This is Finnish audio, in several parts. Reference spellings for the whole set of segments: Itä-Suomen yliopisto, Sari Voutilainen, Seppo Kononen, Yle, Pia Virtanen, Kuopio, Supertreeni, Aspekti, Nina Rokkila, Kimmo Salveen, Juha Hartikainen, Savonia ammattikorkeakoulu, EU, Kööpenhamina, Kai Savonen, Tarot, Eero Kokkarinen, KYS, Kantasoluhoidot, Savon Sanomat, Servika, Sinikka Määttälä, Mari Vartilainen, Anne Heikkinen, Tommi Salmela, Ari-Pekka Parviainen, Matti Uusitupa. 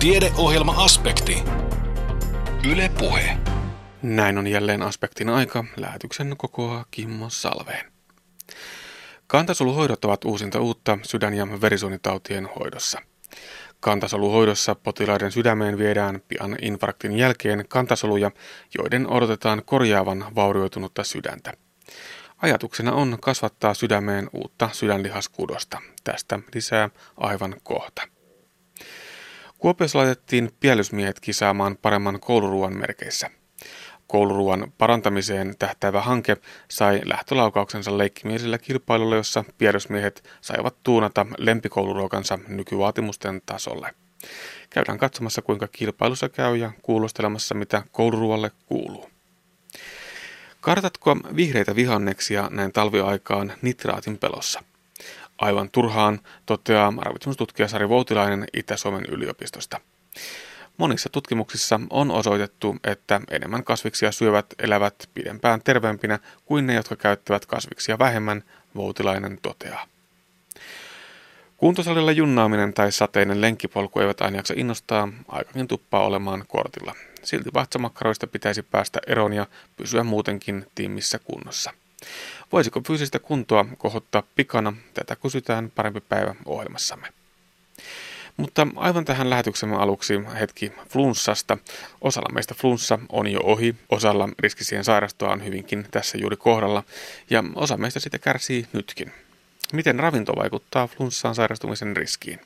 Tiedeohjelma Aspekti. Yle Puhe. Näin on jälleen Aspektin aika. Lähetyksen kokoaa Kimmo Salveen. Kantasoluhoidot ovat uusinta uutta sydän- ja verisuonitautien hoidossa. Kantasoluhoidossa potilaiden sydämeen viedään pian infarktin jälkeen kantasoluja, joiden odotetaan korjaavan vaurioitunutta sydäntä. Ajatuksena on kasvattaa sydämeen uutta sydänlihaskudosta. Tästä lisää aivan kohta. Kuopiossa laitettiin piellysmiehet kisaamaan paremman kouluruuan merkeissä. Kouluruuan parantamiseen tähtäävä hanke sai lähtölaukauksensa leikkimielisellä kilpailulla, jossa piellysmiehet saivat tuunata lempikouluruokansa nykyvaatimusten tasolle. Käydään katsomassa, kuinka kilpailussa käy, ja kuulostelemassa, mitä kouluruualle kuuluu. Kartatko vihreitä vihanneksia näin talviaikaan nitraatin pelossa? Aivan turhaan, toteaa ravitsemustutkija Sari Voutilainen Itä-Suomen yliopistosta. Monissa tutkimuksissa on osoitettu, että enemmän kasviksia syövät elävät pidempään terveempinä kuin ne, jotka käyttävät kasviksia vähemmän, Voutilainen toteaa. Kuntosalilla junnaaminen tai sateinen lenkkipolku eivät aina jaksa innostaa, aikakin tuppaa olemaan kortilla. Silti vatsamakkaroista pitäisi päästä eroon ja pysyä muutenkin tiimissä kunnossa. Voisiko fyysistä kuntoa kohottaa pikana? Tätä kysytään Parempi päivä -ohjelmassamme. Mutta aivan tähän lähetyksemme aluksi hetki flunssasta. Osalla meistä flunssa on jo ohi, osalla riski siihen sairastua on hyvinkin tässä juuri kohdalla, ja osa meistä sitä kärsii nytkin. Miten ravinto vaikuttaa flunssaan sairastumisen riskiin?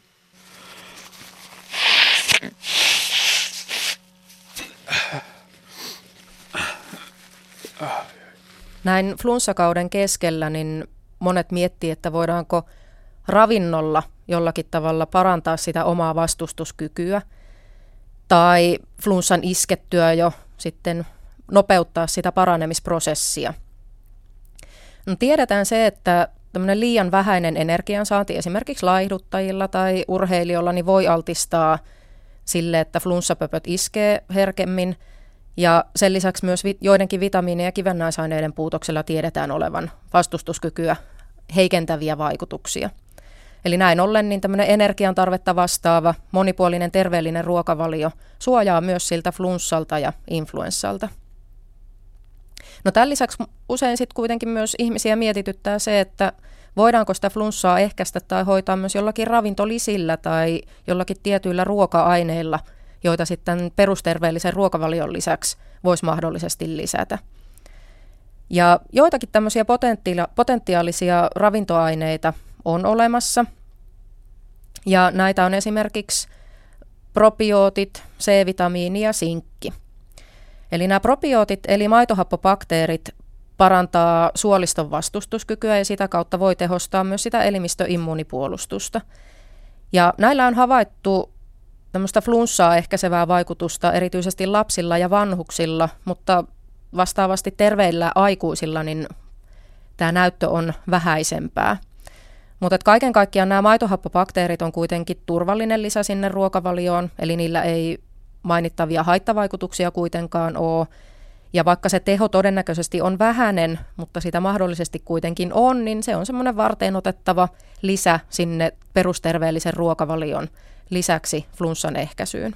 Näin flunssakauden keskellä niin monet miettii, että voidaanko ravinnolla jollakin tavalla parantaa sitä omaa vastustuskykyä tai flunssan iskettyä jo sitten nopeuttaa sitä paranemisprosessia. No, tiedetään se, että tämmöinen liian vähäinen energiansaanti esimerkiksi laihduttajilla tai urheilijoilla niin voi altistaa sille, että flunssapöpöt iskee herkemmin. Ja sen lisäksi myös joidenkin vitamiinien ja kivennäisaineiden puutoksella tiedetään olevan vastustuskykyä heikentäviä vaikutuksia. Eli näin ollen niin tämmöinen energian tarvetta vastaava, monipuolinen terveellinen ruokavalio suojaa myös siltä flunssalta ja influenssalta. No tämän lisäksi usein sitten kuitenkin myös ihmisiä mietityttää se, että voidaanko sitä flunssaa ehkäistä tai hoitaa myös jollakin ravintolisillä tai jollakin tietyillä ruoka-aineilla, joita sitten perusterveellisen ruokavalion lisäksi voisi mahdollisesti lisätä. Ja joitakin tämmöisiä potentiaalisia ravintoaineita on olemassa, ja näitä on esimerkiksi probiootit, C-vitamiini ja sinkki. Eli nämä probiootit eli maitohappobakteerit parantaa suoliston vastustuskykyä ja sitä kautta voi tehostaa myös sitä elimistöimmuunipuolustusta. Ja näillä on havaittu tämmöistä flunssaa ehkäisevää vaikutusta erityisesti lapsilla ja vanhuksilla, mutta vastaavasti terveillä aikuisilla niin tämä näyttö on vähäisempää. Mutta kaiken kaikkiaan nämä maitohappobakteerit on kuitenkin turvallinen lisä sinne ruokavalioon, eli niillä ei mainittavia haittavaikutuksia kuitenkaan ole. Ja vaikka se teho todennäköisesti on vähäinen, mutta sitä mahdollisesti kuitenkin on, niin se on semmoinen varteenotettava lisä sinne perusterveellisen ruokavalion lisäksi flunssan ehkäisyyn.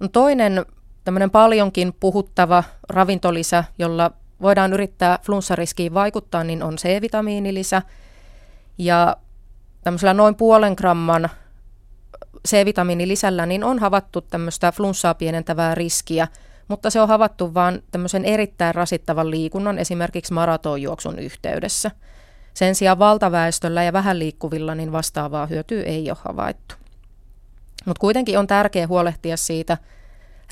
No toinen tämmöinen paljonkin puhuttava ravintolisä, jolla voidaan yrittää flunssariskiin vaikuttaa, niin on C-vitamiinilisä. Ja tämmöisellä noin 0,5 gramman C-vitamiinilisällä niin on havaittu tämmöistä flunssaa pienentävää riskiä, mutta se on havaittu vain tämmöisen erittäin rasittavan liikunnan, esimerkiksi maratonjuoksun yhteydessä. Sen sijaan valtaväestöllä ja vähän liikkuvilla niin vastaavaa hyötyä ei ole havaittu. Mutta kuitenkin on tärkeää huolehtia siitä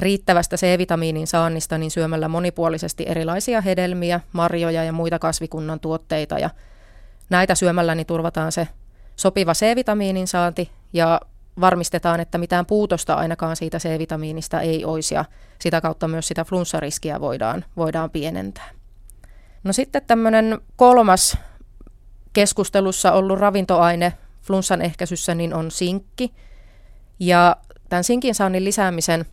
riittävästä C-vitamiinin saannista niin syömällä monipuolisesti erilaisia hedelmiä, marjoja ja muita kasvikunnan tuotteita. Ja näitä syömällä niin turvataan se sopiva C-vitamiinin saanti ja varmistetaan, että mitään puutosta ainakaan siitä C-vitamiinista ei olisi ja sitä kautta myös sitä flunssariskiä voidaan pienentää. No sitten tämmöinen kolmas keskustelussa ollut ravintoaine flunssan ehkäisyssä niin on sinkki. Ja tämän sinkin saannin lisäämisen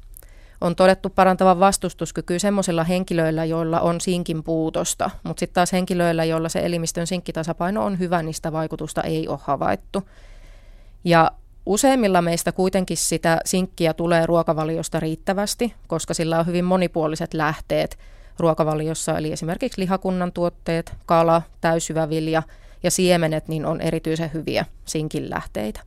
on todettu parantavan vastustuskykyä semmoisilla henkilöillä, joilla on sinkin puutosta, mutta sitten taas henkilöillä, joilla se elimistön sinkkitasapaino on hyvä, niistä vaikutusta ei ole havaittu. Ja Useimmilla meistä kuitenkin sitä sinkkiä tulee ruokavaliosta riittävästi, koska sillä on hyvin monipuoliset lähteet ruokavaliossa, eli esimerkiksi lihakunnan tuotteet, kala, täysjyvävilja ja siemenet niin on erityisen hyviä sinkin lähteitä.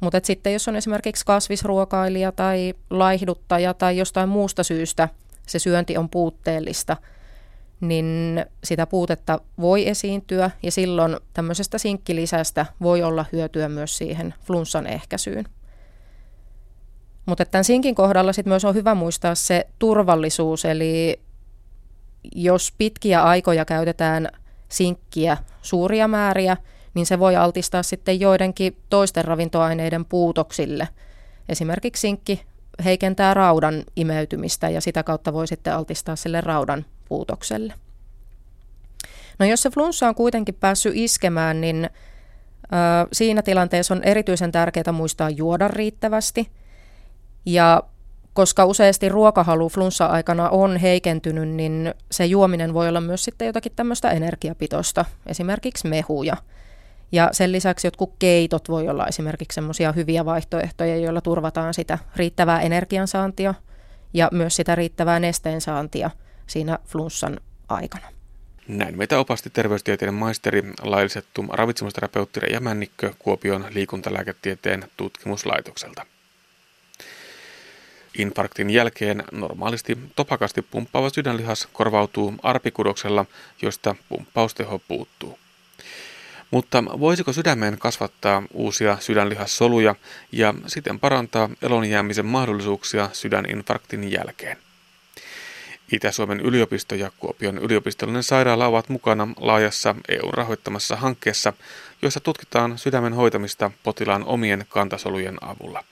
Mutta sitten jos on esimerkiksi kasvisruokailija tai laihduttaja tai jostain muusta syystä se syönti on puutteellista, niin sitä puutetta voi esiintyä ja silloin tämmöisestä sinkkilisästä voi olla hyötyä myös siihen flunssan ehkäisyyn. Mutta tämän sinkin kohdalla sitten myös on hyvä muistaa se turvallisuus, eli jos pitkiä aikoja käytetään sinkkiä suuria määriä, niin se voi altistaa sitten joidenkin toisten ravintoaineiden puutoksille. Esimerkiksi sinkki heikentää raudan imeytymistä ja sitä kautta voi sitten altistaa sille raudan puutokselle. No jos se flunssa on kuitenkin päässyt iskemään, niin siinä tilanteessa on erityisen tärkeää muistaa juoda riittävästi. Ja koska useasti ruokahalu flunssa-aikana on heikentynyt, niin se juominen voi olla myös sitten jotakin tämmöistä energiapitoista, esimerkiksi mehuja. Ja sen lisäksi jotkut keitot voi olla esimerkiksi semmoisia hyviä vaihtoehtoja, joilla turvataan sitä riittävää energiansaantia ja myös sitä riittävää nesteensaantia siinä flunssan aikana. Näin meitä opasti terveystieteen maisteri, laillisettu ravitsemusterapeutti ja Männikkö Kuopion liikuntalääketieteen tutkimuslaitokselta. Infarktin jälkeen normaalisti topakasti pumppaava sydänlihas korvautuu arpikudoksella, josta pumppausteho puuttuu. Mutta voisiko sydämeen kasvattaa uusia sydänlihassoluja ja siten parantaa elonjäämisen mahdollisuuksia sydäninfarktin jälkeen? Itä-Suomen yliopisto ja Kuopion yliopistollinen sairaala ovat mukana laajassa EU:n rahoittamassa hankkeessa, jossa tutkitaan sydämen hoitamista potilaan omien kantasolujen avulla.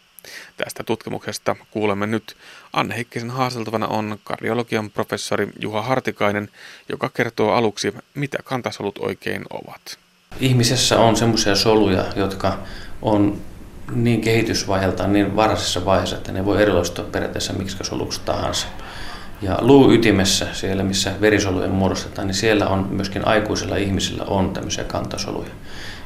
Tästä tutkimuksesta kuulemme nyt. Anne Heikkisen haasteltavana on kardiologian professori Juha Hartikainen, joka kertoo aluksi, mitä kantasolut oikein ovat. Ihmisessä on semmoisia soluja, jotka on niin kehitysvaiheeltaan niin varhaisessa vaiheessa, että ne voi erilaistua periaatteessa miksi soluksi tahansa. Ja luuytimessä, siellä missä verisoluja muodostetaan, niin siellä on myöskin aikuisilla ihmisillä on tämmöisiä kantasoluja.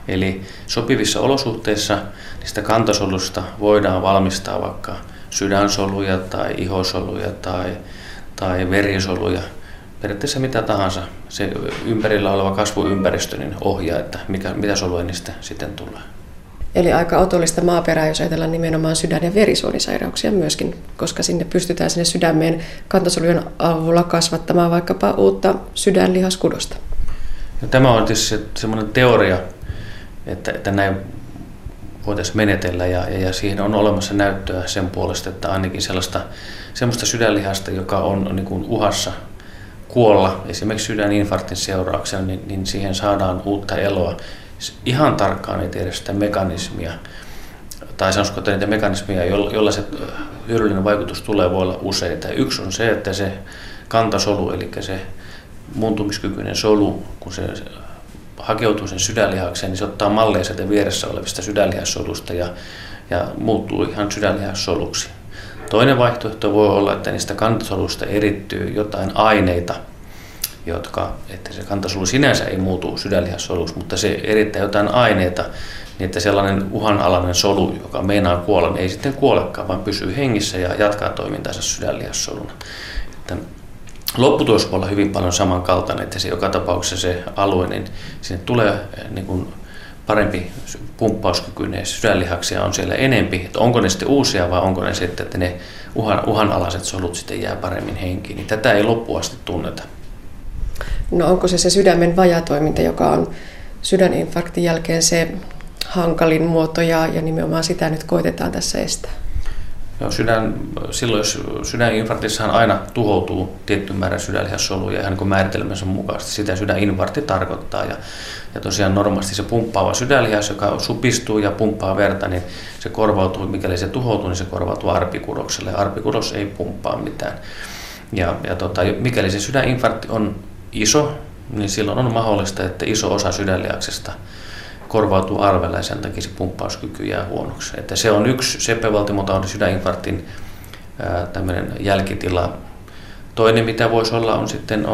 Eli sopivissa olosuhteissa niistä kantasolusta voidaan valmistaa vaikka sydänsoluja tai ihosoluja tai verisoluja. Periaatteessa mitä tahansa. Se ympärillä oleva kasvuympäristö niin ohjaa, että mitä soluja niistä sitten tulee. Eli aika otollista maaperää, jos ajatellaan nimenomaan sydän- ja verisuonisairauksia myöskin, koska sinne pystytään sinne sydämeen kantasolujen avulla kasvattamaan vaikkapa uutta sydänlihaskudosta. No, tämä on tietysti semmoinen teoria, että näin voitaisiin menetellä ja siihen on olemassa näyttöä sen puolesta, että ainakin semmoista sydänlihasta, joka on niin kuin uhassa kuolla, esimerkiksi sydäninfarktin seurauksena, niin siihen saadaan uutta eloa. Ihan tarkkaan ei tiedä sitä mekanismia, tai sanoisiko, että niitä mekanismia, jolla se hyödyllinen vaikutus tulee, voi olla useita. Yksi on se, että se kantasolu, eli se muuntumiskykyinen solu, kun se hakeutuu sen sydänlihakseen, niin se ottaa malleja sieltä vieressä olevista sydänlihassolusta ja muuttuu ihan sydänlihassoluksi. Toinen vaihtoehto voi olla, että niistä kantasoluista erittyy jotain aineita, että se kantasolu sinänsä ei muutu sydänlihassoluksi, mutta se erittää jotain aineita, niin että sellainen uhanalainen solu, joka meinaa kuolla, niin ei sitten kuolekaan, vaan pysyy hengissä ja jatkaa toimintaansa sydänlihassoluna. Lopputulos voi olla hyvin paljon samankaltainen, että se joka tapauksessa se alue, niin sinne tulee niin kuin parempi pumppauskykyinen, sydänlihaksia on siellä enempi. Että onko ne sitten uusia vai onko ne sitten, että ne uhanalaiset solut sitten jää paremmin henkiin. Niin tätä ei loppuasti tunneta. No onko se sydämen vajatoiminta, joka on sydäninfarktin jälkeen se hankalin muoto ja nimenomaan sitä nyt koitetaan tässä estää? No, silloin jos sydäninfarktissahan aina tuhoutuu tietty määrä sydänlihassoluja ihan niin kuin määritelmänsä mukaisesti. Sitä sydäninfarkti tarkoittaa ja tosiaan normaalisti se pumppaava sydänlihas, joka supistuu ja pumppaa verta, niin se korvautuu, mikäli se tuhoutuu, niin se korvautuu arpikudokselle. Arpikudos ei pumppaa mitään. Mikäli se sydäninfarkti on iso, niin silloin on mahdollista, että iso osa sydänlihaksesta korvautuu arvella ja sen takia se pumppauskyky jää huonoksi. Että se on yksi sepelvaltimotaudin sydäninfarktin jälkitila. Toinen mitä voisi olla on sitten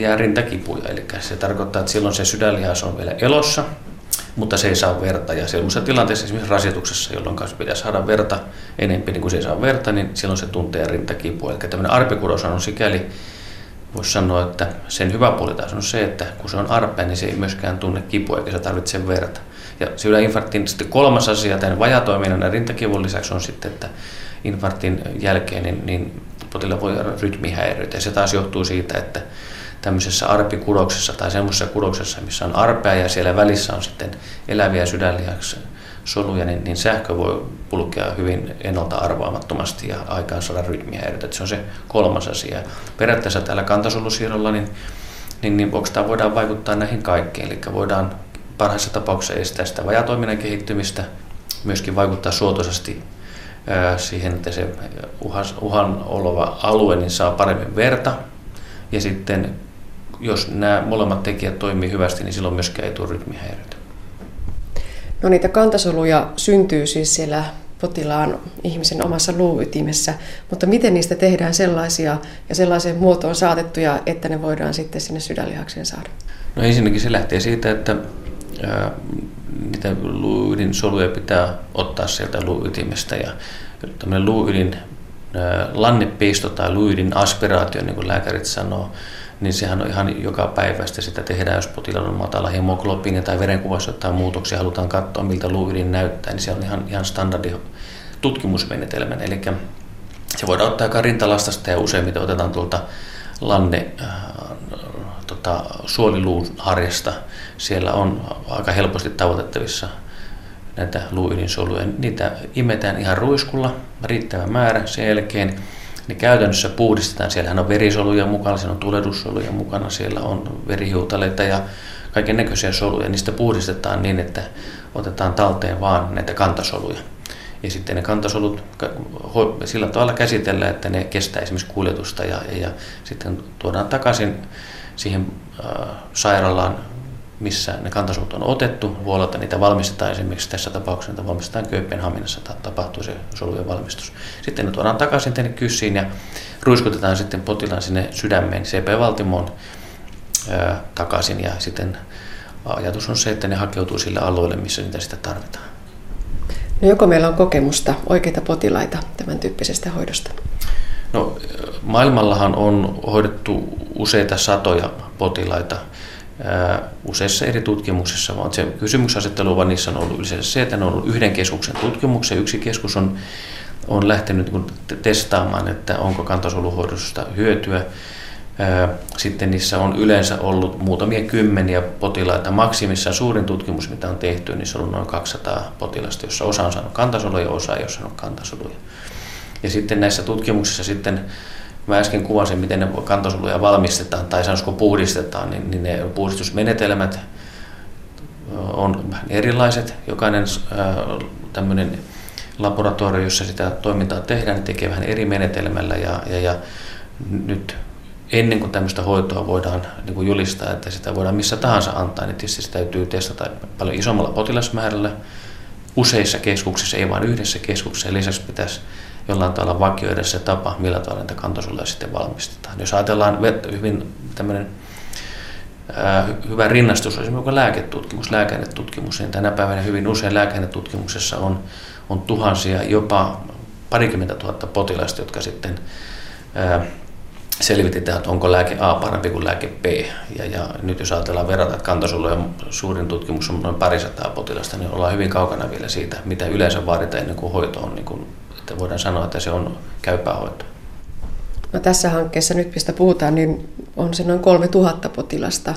jää rintakipuja. Eli se tarkoittaa, että silloin se sydänlihas on vielä elossa, mutta se ei saa verta. Ja sellaisessa tilanteessa, esimerkiksi rasituksessa, jolloin pitäisi saada verta enemmän niin kuin se ei saa verta, niin silloin se tuntee rintakipua. Eli tämmöinen arpikudos on sikäli, voisi sanoa, että sen hyvä puoli taas on se, että kun se on arpea, niin se ei myöskään tunne kipua eikä se tarvitse verta. Ja sydäninfarktin sitten kolmas asia tämän vajatoiminnan ja rintakivun lisäksi on sitten, että infarktin jälkeen niin potilailla voi olla rytmihäiriöitä. Ja se taas johtuu siitä, että tämmöisessä arpikudoksessa tai semmoisessa kudoksessa, missä on arpea ja siellä välissä on sitten eläviä sydänlihassoluja, niin sähkö voi kulkea hyvin ennalta arvaamattomasti ja aikaan saada rytmihäiriöitä. Se on se kolmas asia. Periaatteessa täällä kantasolusiirrolla niin voidaan vaikuttaa näihin kaikkeen, eli voidaan parhaissa tapauksissa estää sitä vajatoiminnan kehittymistä, myöskin vaikuttaa suotuisasti siihen, että se uhan oleva alue niin saa paremmin verta. Ja sitten, jos nämä molemmat tekijät toimii hyvästi, niin silloin myöskään ei tule rytmihäiriöitä. No niitä kantasoluja syntyy siis siellä potilaan ihmisen omassa luuytimessä, mutta miten niistä tehdään sellaisia ja sellaiseen muotoon saatettuja, että ne voidaan sitten sinne sydänlihakseen saada? No ensinnäkin se lähtee siitä, että niitä luuydinsoluja pitää ottaa sieltä luuytimestä ja tämmöinen luuydin lannepeisto tai luuydin aspiraatio, niin kuin lääkärit sanoo, niin sehän on ihan joka päivästä sitä tehdään, jos potilaalla on matala hemoglobiini tai verenkuvassa jotain muutoksia, halutaan katsoa miltä luuydin näyttää, niin se on ihan standardi tutkimusmenetelmä. Eli se voidaan ottaa aika rintalastasta ja useimmiten otetaan tuolta suoliluun harjasta. Siellä on aika helposti tavoitettavissa näitä luuydinsoluja. Niitä imetään ihan ruiskulla, riittävä määrä sen jälkeen. Ne käytännössä puhdistetaan. Siellähän on verisoluja mukana, siellä on tulehdussoluja mukana, siellä on verihiutaleita ja kaiken näköisiä soluja. Niistä puhdistetaan niin, että otetaan talteen vaan näitä kantasoluja. Ja sitten ne kantasolut sillä tavalla käsitellään, että ne kestää esimerkiksi kuljetusta ja sitten tuodaan takaisin siihen sairaalaan, missä ne kantasolut on otettu. Vuolelta niitä valmistetaan esimerkiksi tässä tapauksessa, niitä valmistetaan Kööpenhaminassa, tapahtuu se solujen valmistus. Sitten ne tuodaan takaisin tänne kyssiin ja ruiskutetaan sitten potilaan sinne sydämeen CP-valtimoon takaisin ja sitten ajatus on se, että ne hakeutuu sille alueelle, missä niitä sitä tarvitaan. No joko meillä on kokemusta, oikeita potilaita tämän tyyppisestä hoidosta? No maailmallahan on hoidettu useita satoja potilaita useissa eri tutkimuksissa, vaan se kysymyksenasettelu vaan niissä on ollut yleensä se, että ne on ollut yhden keskuksen tutkimuksen. Yksi keskus on lähtenyt testaamaan, että onko kantasoluhoidosta hyötyä. Sitten niissä on yleensä ollut muutamia kymmeniä potilaita. Maksimissaan suurin tutkimus, mitä on tehty, niin se on ollut noin 200 potilasta, jossa osa on saanut kantasoluja ja osa ei ole saanut kantasoluja. Ja sitten näissä tutkimuksissa sitten, mä äsken kuvasin, miten ne kantasoluja valmistetaan tai sanoisiko puhdistetaan, niin ne puhdistusmenetelmät on vähän erilaiset. Jokainen tämmöinen laboratorio, jossa sitä toimintaa tehdään, niin tekee vähän eri menetelmällä ja nyt ennen kuin tämmöistä hoitoa voidaan niin kuin julistaa, että sitä voidaan missä tahansa antaa, niin tietysti se täytyy testata paljon isommalla potilasmäärällä. Useissa keskuksissa, ei vain yhdessä keskuksessa, ja lisäksi pitäisi jollain tavalla vakioida se tapa, millä tavalla näitä kantasoluja sitten valmistetaan. Jos ajatellaan hyvin tämmöinen hyvä rinnastus, esimerkiksi lääketutkimus, niin tänä päivänä hyvin usein lääkennetutkimuksessa on tuhansia, jopa parikymmentä tuhatta potilasta, jotka sitten selvitetään, että onko lääke A parempi kuin lääke B. Ja nyt jos ajatellaan verrata, että kantasolujen suurin tutkimus on noin parisataa potilasta, niin ollaan hyvin kaukana vielä siitä, mitä yleensä vaaditaan ennen kuin hoito on, niin kuin, että voidaan sanoa, että se on käypää hoitoa. No tässä hankkeessa nyt, mistä puhutaan, niin on se noin 3000 potilasta.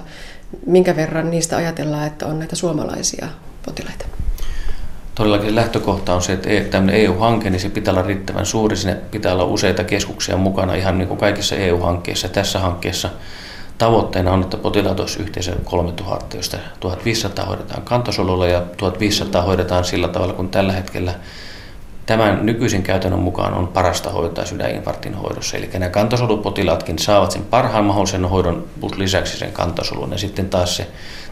Minkä verran niistä ajatellaan, että on näitä suomalaisia potilaita? Todellakin lähtökohta on se, että tämmöinen EU-hanke, niin se pitää olla riittävän suuri, sinne pitää olla useita keskuksia mukana ihan niin kuin kaikissa EU-hankkeissa. Tässä hankkeessa tavoitteena on, että potilaat olisi yhteensä 3000, josta 1500 hoidetaan kantasolulla ja 1500 hoidetaan sillä tavalla, kun tällä hetkellä tämän nykyisen käytännön mukaan on parasta hoitaa sydäninfarktin hoidossa. Eli nämä kantasolupotilaatkin saavat sen parhaan mahdollisen hoidon plus lisäksi sen kantasolun. Ja sitten taas se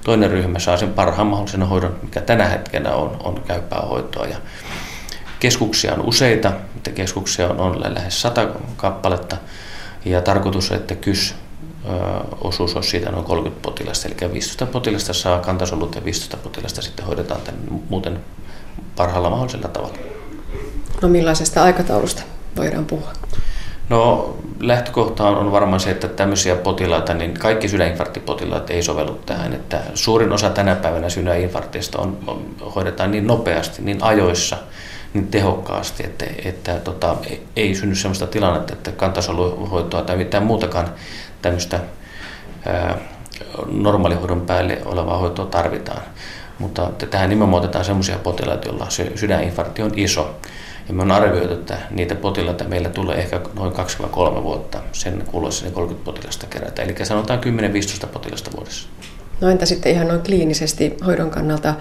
toinen ryhmä saa sen parhaan mahdollisen hoidon, mikä tänä hetkenä on käypää hoitoa. Ja keskuksia on useita, keskuksia on lähes 100 kappaletta. Ja tarkoitus on, että KYS osuus on siitä noin 30 potilasta, eli 15 potilasta saa kantasolut ja 15 potilasta sitten hoidetaan tämän muuten parhaalla mahdollisella tavalla. No millaisesta aikataulusta voidaan puhua? No lähtökohta on varmaan se, että tämmöisiä potilaita, niin kaikki sydäninfarktipotilaat ei sovellu tähän, että suurin osa tänä päivänä sydäninfarkteista hoidetaan niin nopeasti, niin ajoissa, niin tehokkaasti, että ei synny sellaista tilannetta, että kantasoluhoitoa tai mitään muutakaan tämmöistä normaalihoidon päälle olevaa hoitoa tarvitaan. Mutta tähän nimenomaan otetaan sellaisia potilaita, joilla sydäninfarkti on iso. Ja me on arvioitu, että niitä potilaita meillä tulee ehkä noin 2-3 vuotta sen kuluessa 30 potilasta kerätä. Eli sanotaan 10-15 potilasta vuodessa. No entä sitten ihan noin kliinisesti hoidon kannalta?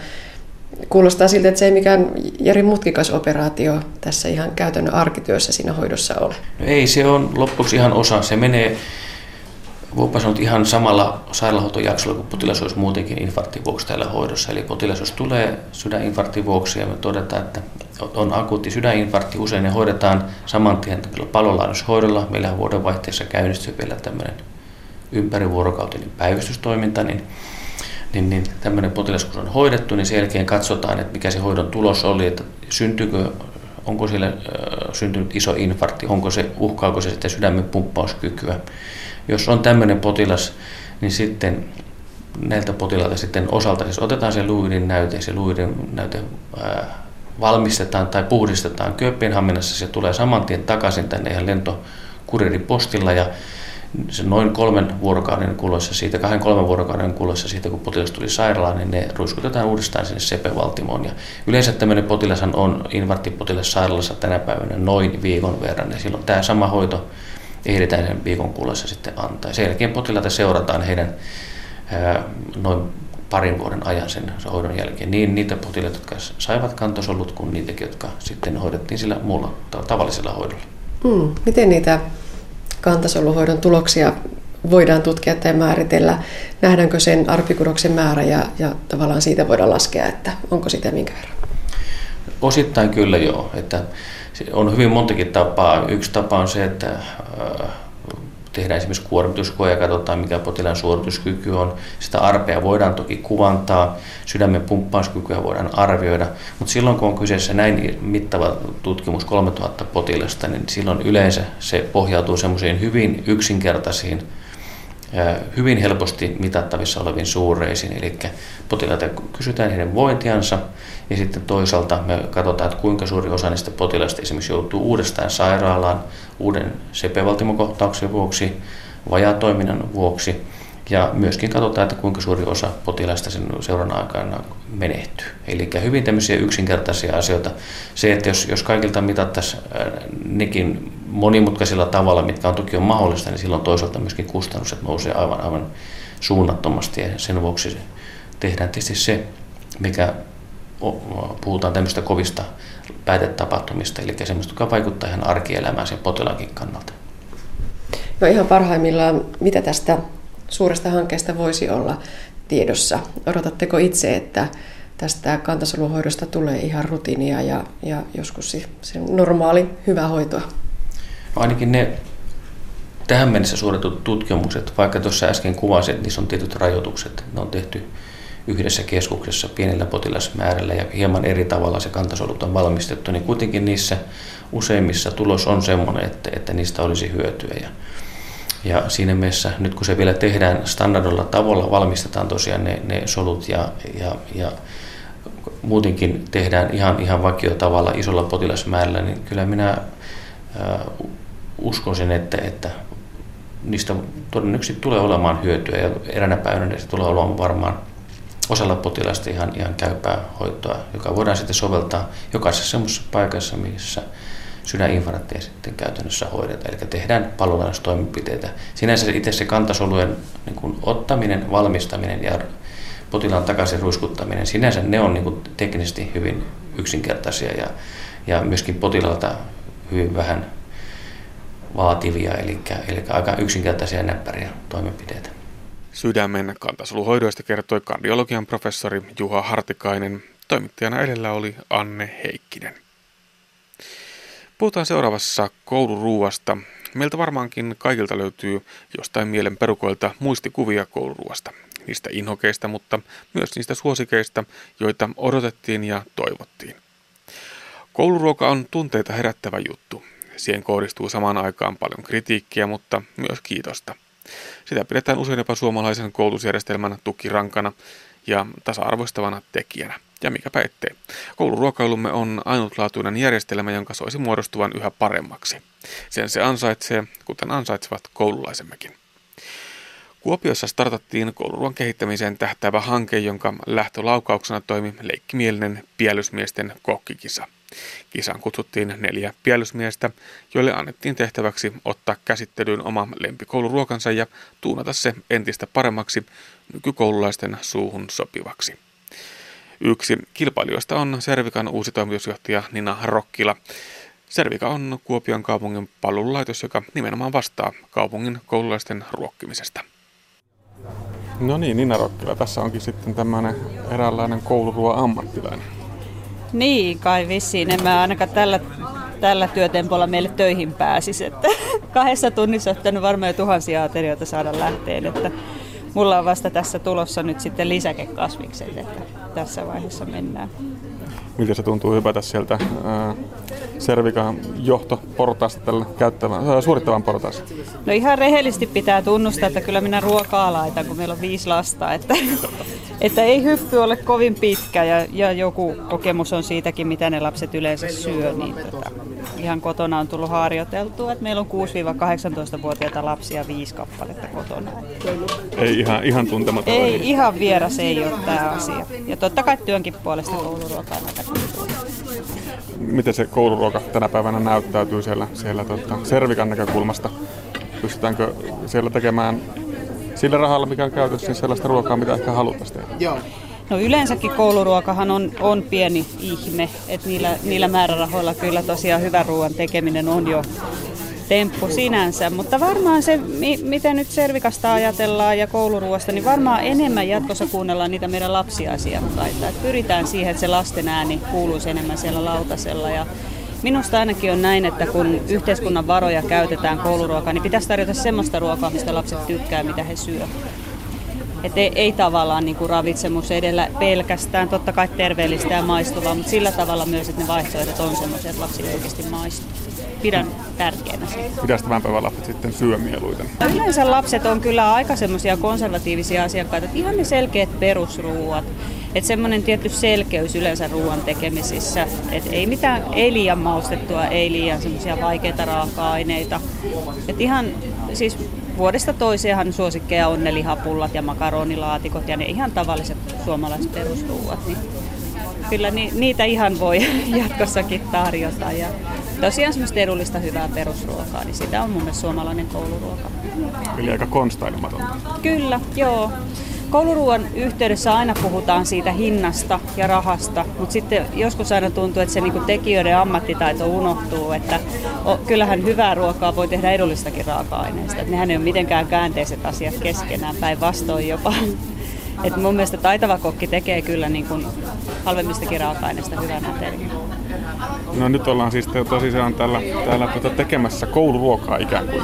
Kuulostaa siltä, että se ei mikään järin mutkikas operaatio tässä ihan käytännön arkityössä siinä hoidossa ole. No ei, se on loppuksi ihan osa. Se menee, voipa sanoa, ihan samalla sairaanhoitojaksolla kuin potilas olisi muutenkin infarktin vuoksi täällä hoidossa. Eli potilas, jos tulee sydäninfarktin vuoksi ja me todetaan, että on akuutti sydäninfarkti, usein ne hoidetaan saman tien palolaannushoidolla. Meillähän vuodenvaihteessa käynnistyy vielä tämmöinen ympärivuorokautinen päivystystoiminta, niin tämmöinen potilas, kun on hoidettu, niin sen jälkeen katsotaan, että mikä se hoidon tulos oli, että onko siellä syntynyt iso infarkti, uhkaako se sitä sydämen pumppauskykyä. Jos on tämmöinen potilas, niin sitten näiltä potilailta sitten osalta siis otetaan se luidin näyte, valmistetaan tai puhdistetaan Kööpenhaminassa, se tulee saman tien takaisin tänne ihan lentokurieripostilla ja se noin 2-3 vuorokauden kuluessa siitä, kun potilas tuli sairaalaan, niin ne ruiskutetaan uudestaan sinne sepevaltimoon. Ja yleensä tämmöinen potilashan on infarktipotilas sairaalassa tänä päivänä noin viikon verran, ja silloin tämä sama hoito ehditään sen viikon kuluessa sitten antaa. Sen jälkeen potilaita seurataan heidän noin parin vuoden ajan sen hoidon jälkeen. Niin niitä potilaita, jotka saivat kantasolut, kuin niitäkin, jotka sitten hoidettiin sillä muulla tavallisella hoidolla. Miten niitä kantasoluhoidon tuloksia voidaan tutkia tai määritellä? Nähdäänkö sen arpikudoksen määrä ja tavallaan siitä voidaan laskea, että onko sitä minkä verran? Osittain kyllä joo. Että on hyvin montakin tapaa. Yksi tapa on se, että tehdään esimerkiksi kuormituskoe ja katsotaan, mikä potilaan suorituskyky on. Sitä arpea voidaan toki kuvantaa, sydämen pumppauskykyä voidaan arvioida, mutta silloin kun on kyseessä näin mittava tutkimus 3000 potilasta, niin silloin yleensä se pohjautuu semmoisiin hyvin yksinkertaisiin, hyvin helposti mitattavissa oleviin suureisiin. Eli potilaita kysytään heidän vointiansa ja sitten toisaalta me katsotaan, että kuinka suuri osa niistä potilaista esimerkiksi joutuu uudestaan sairaalaan uuden CP-valtimokohtauksen vuoksi, vajaatoiminnan vuoksi ja myöskin katsotaan, että kuinka suuri osa potilaista sen seurannan aikana menehtyy. Eli hyvin tämmöisiä yksinkertaisia asioita. Se, että jos kaikilta mitattaisiin nekin monimutkaisilla tavalla, mitkä on toki on mahdollista, niin silloin toisaalta myöskin kustannukset nousee aivan suunnattomasti ja sen vuoksi tehdään tietysti se, mikä puhutaan tämmöistä kovista päätetapahtumista, eli semmoista, joka vaikuttaa ihan arkielämään sen potilaankin kannalta. No ihan parhaimmillaan, mitä tästä suuresta hankkeesta voisi olla tiedossa? Odotatteko itse, että tästä kantasoluhoidosta tulee ihan rutiinia ja joskus se normaali hyvä hoitoa? Ainakin ne tähän mennessä suoritetut tutkimukset, vaikka tuossa äsken kuvasin, että niissä on tietyt rajoitukset, ne on tehty yhdessä keskuksessa pienellä potilasmäärällä ja hieman eri tavalla se kantasolut on valmistettu, niin kuitenkin niissä useimmissa tulos on sellainen, että niistä olisi hyötyä. Ja siinä mielessä, nyt kun se vielä tehdään standardilla tavalla, valmistetaan tosiaan ne solut ja muutenkin tehdään ihan vakio tavalla isolla potilasmäärällä, niin kyllä minä uskoisin, että niistä todennäköisesti tulee olemaan hyötyä ja eräänä päivänä se tulee olemaan varmaan osalla potilaista ihan käypää hoitoa, joka voidaan sitten soveltaa jokaisessa semmoisessa paikassa, missä sydäninfarktia sitten käytännössä hoidetaan. Eli tehdään palolaannustoimenpiteitä. Sinänsä itse se kantasolujen niin kuin ottaminen, valmistaminen ja potilaan takaisin ruiskuttaminen, sinänsä ne on niin kuin teknisesti hyvin yksinkertaisia ja myöskin potilaalta hyvin vähän vaativia, eli aika yksinkertaisia näppäriä toimenpiteitä. Sydämen kantasoluhoidoista kertoi kardiologian professori Juha Hartikainen. Toimittajana edellä oli Anne Heikkinen. Puhutaan seuraavassa kouluruuasta. Meiltä varmaankin kaikilta löytyy jostain mielen perukoilta muistikuvia kouluruoasta. Niistä inhokeista, mutta myös niistä suosikeista, joita odotettiin ja toivottiin. Kouluruoka on tunteita herättävä juttu. Siihen kohdistuu samaan aikaan paljon kritiikkiä, mutta myös kiitosta. Sitä pidetään usein jopa suomalaisen koulutusjärjestelmän tukirankana ja tasa-arvoistavana tekijänä. Ja mikäpä ettei. Kouluruokailumme on ainutlaatuinen järjestelmä, jonka soisi muodostuvan yhä paremmaksi. Sen se ansaitsee, kuten ansaitsevat koululaisemmekin. Kuopiossa startattiin kouluruoan kehittämiseen tähtäävä hanke, jonka lähtölaukauksena toimi leikkimielinen piälysmiesten kokkikisa. Kisaan kutsuttiin 4 piälysmiestä, joille annettiin tehtäväksi ottaa käsittelyyn oma lempikouluruokansa ja tuunata se entistä paremmaksi nykykoululaisten suuhun sopivaksi. Yksi kilpailijoista on Servikan uusi toimitusjohtaja Nina Rokkila. Servika on Kuopion kaupungin palvelulaitos, joka nimenomaan vastaa kaupungin koululaisten ruokkimisesta. No niin, Nina Rokkila, tässä onkin sitten tämmöinen eräänlainen kouluruoan ammattilainen. Niin, kai vissiin. En mä ainakaan tällä työtempolla meille töihin pääsisi. 2 tunnissa on pitänyt varmaan jo tuhansia aterioita saada lähteen. Että mulla on vasta tässä tulossa nyt sitten lisäkekasvikset, että tässä vaiheessa mennään. Miltä se tuntuu hypätä sieltä Servikan johtoportaasta tällä suorittavan portaasta? No ihan rehellisesti pitää tunnustaa, että kyllä minä ruokaa laitan, kun meillä on 5 lasta. Että ei hyppy ole kovin pitkä ja joku kokemus on siitäkin, mitä ne lapset yleensä syö. Niin ihan kotona on tullut harjoiteltua, että meillä on 6-18-vuotiaita lapsia 5 kappaletta kotona. Ei ihan tuntematon. Ei ihan vieras ei ole tämä asia. Ja totta kai työnkin puolesta kouluruokaa näkyy. Miten se kouluruoka tänä päivänä näyttäytyy siellä Servikan näkökulmasta? Pystytäänkö siellä tekemään sillä rahalla, mikä on käytössä, niin sellaista ruokaa, mitä ehkä haluttaisiin tehdä? No yleensäkin kouluruokahan on pieni ihme, että niillä määrärahoilla kyllä tosiaan hyvän ruoan tekeminen on jo temppu sinänsä, mutta varmaan se, mitä nyt Servikasta ajatellaan ja kouluruoasta, niin varmaan enemmän jatkossa kuunnellaan niitä meidän lapsiasiakkaita. Et pyritään siihen, että se lasten ääni kuuluisi enemmän siellä lautasella. Ja minusta ainakin on näin, että kun yhteiskunnan varoja käytetään kouluruokaan, niin pitäisi tarjota semmoista ruokaa, mistä lapset tykkää, mitä he syövät. Että ei tavallaan niin kuin ravitsemus edellä pelkästään, totta kai terveellistä ja maistuvaa, mutta sillä tavalla myös, että ne vaihtoehdot on semmoisia, että lapsille oikeasti maistuu. Pidän tärkeänä siitä. Pitäisi tämän päivän lapset sitten syö mieluiten? Yleensä lapset on kyllä aika semmoisia konservatiivisia asiakkaita, että ihan ne selkeät perusruuat. Että semmoinen tietty selkeys yleensä ruoan tekemisissä. Että ei mitään, ei liian maustettua, ei liian semmoisia vaikeita raaka-aineita. Että ihan siis vuodesta toiseenhan suosikkeja on ne lihapullat ja makaronilaatikot ja ne ihan tavalliset suomalaiset perusruuat. Niin kyllä niitä ihan voi jatkossakin tarjota. Ja tosiaan semmoista edullista hyvää perusruokaa, niin sitä on mun mielestä suomalainen kouluruoka. Eli aika konstailematonta. Kyllä, joo. Kouluruoan yhteydessä aina puhutaan siitä hinnasta ja rahasta, mutta sitten joskus aina tuntuu, että se niinku tekijöiden ammattitaito unohtuu, että kyllähän hyvää ruokaa voi tehdä edullistakin raaka-aineista. Et nehän ei ole mitenkään käänteiset asiat keskenään, päinvastoin jopa. Et mun mielestä taitava kokki tekee kyllä niin kuin halvemmistakin raaka-aineista hyvän aterian. No nyt ollaan siis tosiaan täällä tekemässä kouluruokaa ikään kuin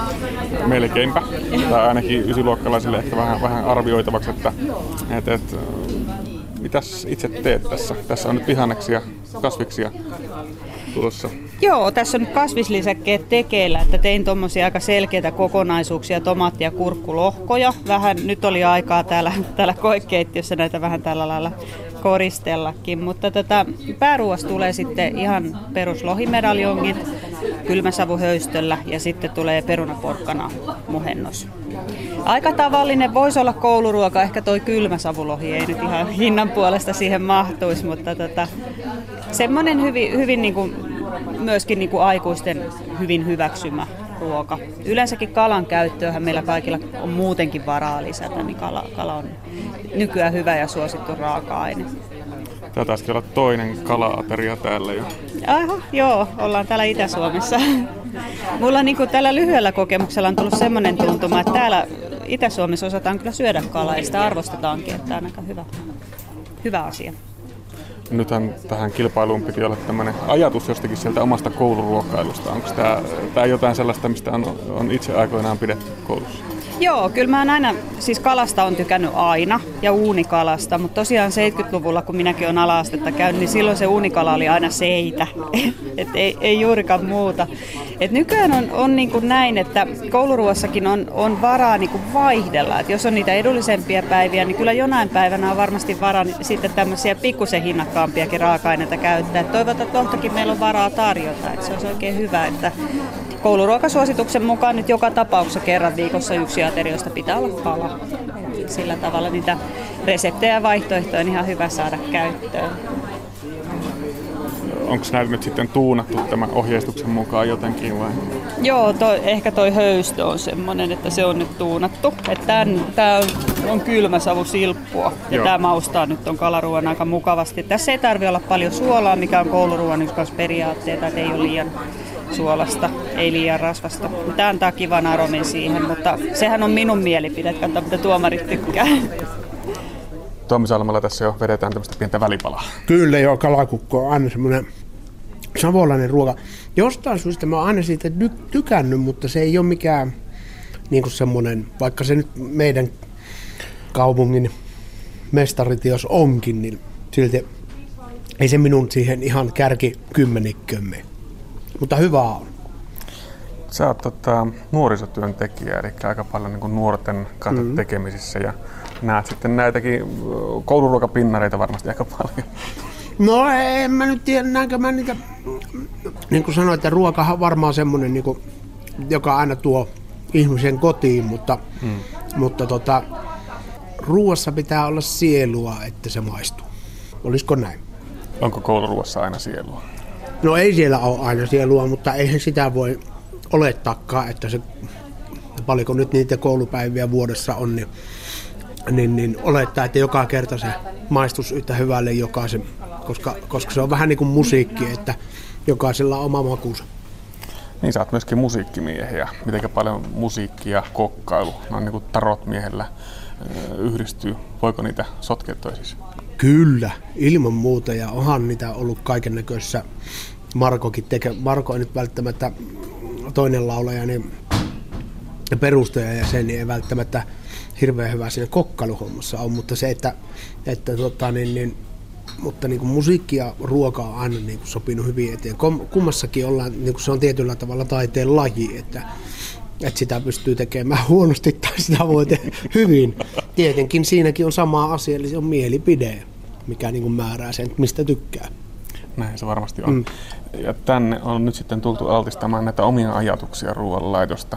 melkeinpä. Tai ainakin ysiluokkalaisille ehkä vähän arvioitavaksi, että mitäs itse teet tässä? Tässä on nyt vihanneksia, kasviksia tulossa. Joo, tässä on nyt kasvislisäkkeet tekeillä, että tein tuommoisia aika selkeitä kokonaisuuksia, tomaatti- ja kurkkulohkoja. Vähän nyt oli aikaa täällä koekeittiössä näitä vähän tällä lailla koristellakin, mutta pääruuasta tulee sitten ihan peruslohimedaljongit kylmäsavuhöystöllä ja sitten tulee perunaporkkana muhennos. Aika tavallinen voisi olla kouluruoka, ehkä toi kylmäsavulohi ei nyt ihan hinnan puolesta siihen mahtuisi, mutta semmoinen hyvin niin kuin myöskin niin kuin aikuisten hyvin hyväksymä ruoka. Yleensäkin kalan käyttöähän meillä kaikilla on muutenkin varaa lisätä, niin kala on nykyään hyvä ja suosittu raaka-aine. Tää taisi olla toinen kala-ateria täällä jo. Aha, joo, ollaan täällä Itä-Suomessa. Mulla niin kuin tällä lyhyellä kokemuksella on tullut semmoinen tuntuma, että täällä Itä-Suomessa osataan kyllä syödä kalaa ja sitä arvostetaankin, että tämä on aika hyvä asia. Nythän tähän kilpailuun piti olla tämmöinen ajatus jostakin sieltä omasta kouluruokailusta. Onko tämä jotain sellaista, mistä on itse aikoinaan pidetty koulussa? Joo, kyllä mä oon aina, siis kalasta on tykännyt aina ja uunikalasta, mutta tosiaan 70-luvulla, kun minäkin olen ala-astetta käynyt, niin silloin se uunikala oli aina seitä, että ei juurikaan muuta. Et nykyään on niin kuin näin, että kouluruossakin on varaa niin kuin vaihdella, että jos on niitä edullisempia päiviä, niin kyllä jonain päivänä on varmasti varaa sitten tämmöisiä pikkusen hinnakkaampiakin raaka-aineita käyttää. Et toivotaan, että kohtakin meillä on varaa tarjota, että se on oikein hyvä, että kouluruokasuosituksen mukaan nyt joka tapauksessa kerran viikossa yksi aterioista pitää olla kala. Sillä tavalla niitä reseptejä ja vaihtoehtoja on ihan hyvä saada käyttöön. Onko näitä nyt sitten tuunattu tämän ohjeistuksen mukaan jotenkin vai? Joo, ehkä toi höystö on semmoinen, että se on nyt tuunattu. Tämä on kylmäsavusilppua ja tämä maustaa nyt on kalaruoan aika mukavasti. Tässä ei tarvitse olla paljon suolaa, mikä on kouluruoan yksi periaatteita, että ei ole liian suolasta, ei liian rasvasta. Tämä antaa kivan aromin siihen, mutta sehän on minun mielipide, että katsotaan mitä tuomarit tykkää. Tommi Salmela, tässä jo vedetään tämmöistä pientä välipalaa. Kyllä joo, kalakukko on aina semmoinen savolainen ruoka. Jostain syystä mä oon aina siitä tykännyt, mutta se ei ole mikään niin kuin semmoinen, vaikka se nyt meidän kaupungin mestaritios onkin, niin silti ei se minun siihen ihan kärki kymmenikkömme. Mutta hyvä on. Sä oot nuorisotyöntekijä, eli aika paljon niin kuin nuorten kanssa tekemisissä ja näet sitten näitäkin kouluruokapinnareita varmasti aika paljon. No en mä nyt tiedä, näinkö mä niitä, niin kuin sanoin, että ruokahan on varmaan semmoinen, niin kuin, joka aina tuo ihmisen kotiin, mutta ruoassa pitää olla sielua, että se maistuu. Olisiko näin? Onko kouluruoassa aina sielua? No ei siellä ole aina sielua, mutta eihän sitä voi olettaakaan, että se, paljonko nyt niitä koulupäiviä vuodessa on, niin olettaa, että joka kerta se maistuisi yhtä hyvälle jokaisen, koska se on vähän niin kuin musiikki, että jokaisella on oma makuunsa. Niin, sä oot myöskin musiikkimiehiä. Mitenkä paljon musiikki ja kokkailu, ne on niin kuin tarot miehellä yhdistyy. Voiko niitä sotkea toisissa? Kyllä, ilman muuta, ja onhan niitä ollut kaikennäköisissä. Marko ei nyt välttämättä toinen laulaja, niin perustaja ja sen ei välttämättä hirveän hyvä siinä kokkailuhommassa on, mutta se, että musiikki ja ruoka on aina niin kuin sopinut hyvin eteen. Kummassakin ollaan, niin kuin se on tietyllä tavalla taiteen laji, että sitä pystyy tekemään huonosti tai sitä voi tehdä hyvin. Tietenkin siinäkin on sama asia, eli se on mielipide, mikä niin kuin määrää sen, mistä tykkää. Näin se varmasti on. Ja tänne on nyt sitten tultu altistamaan näitä omia ajatuksia ruoanlaidosta.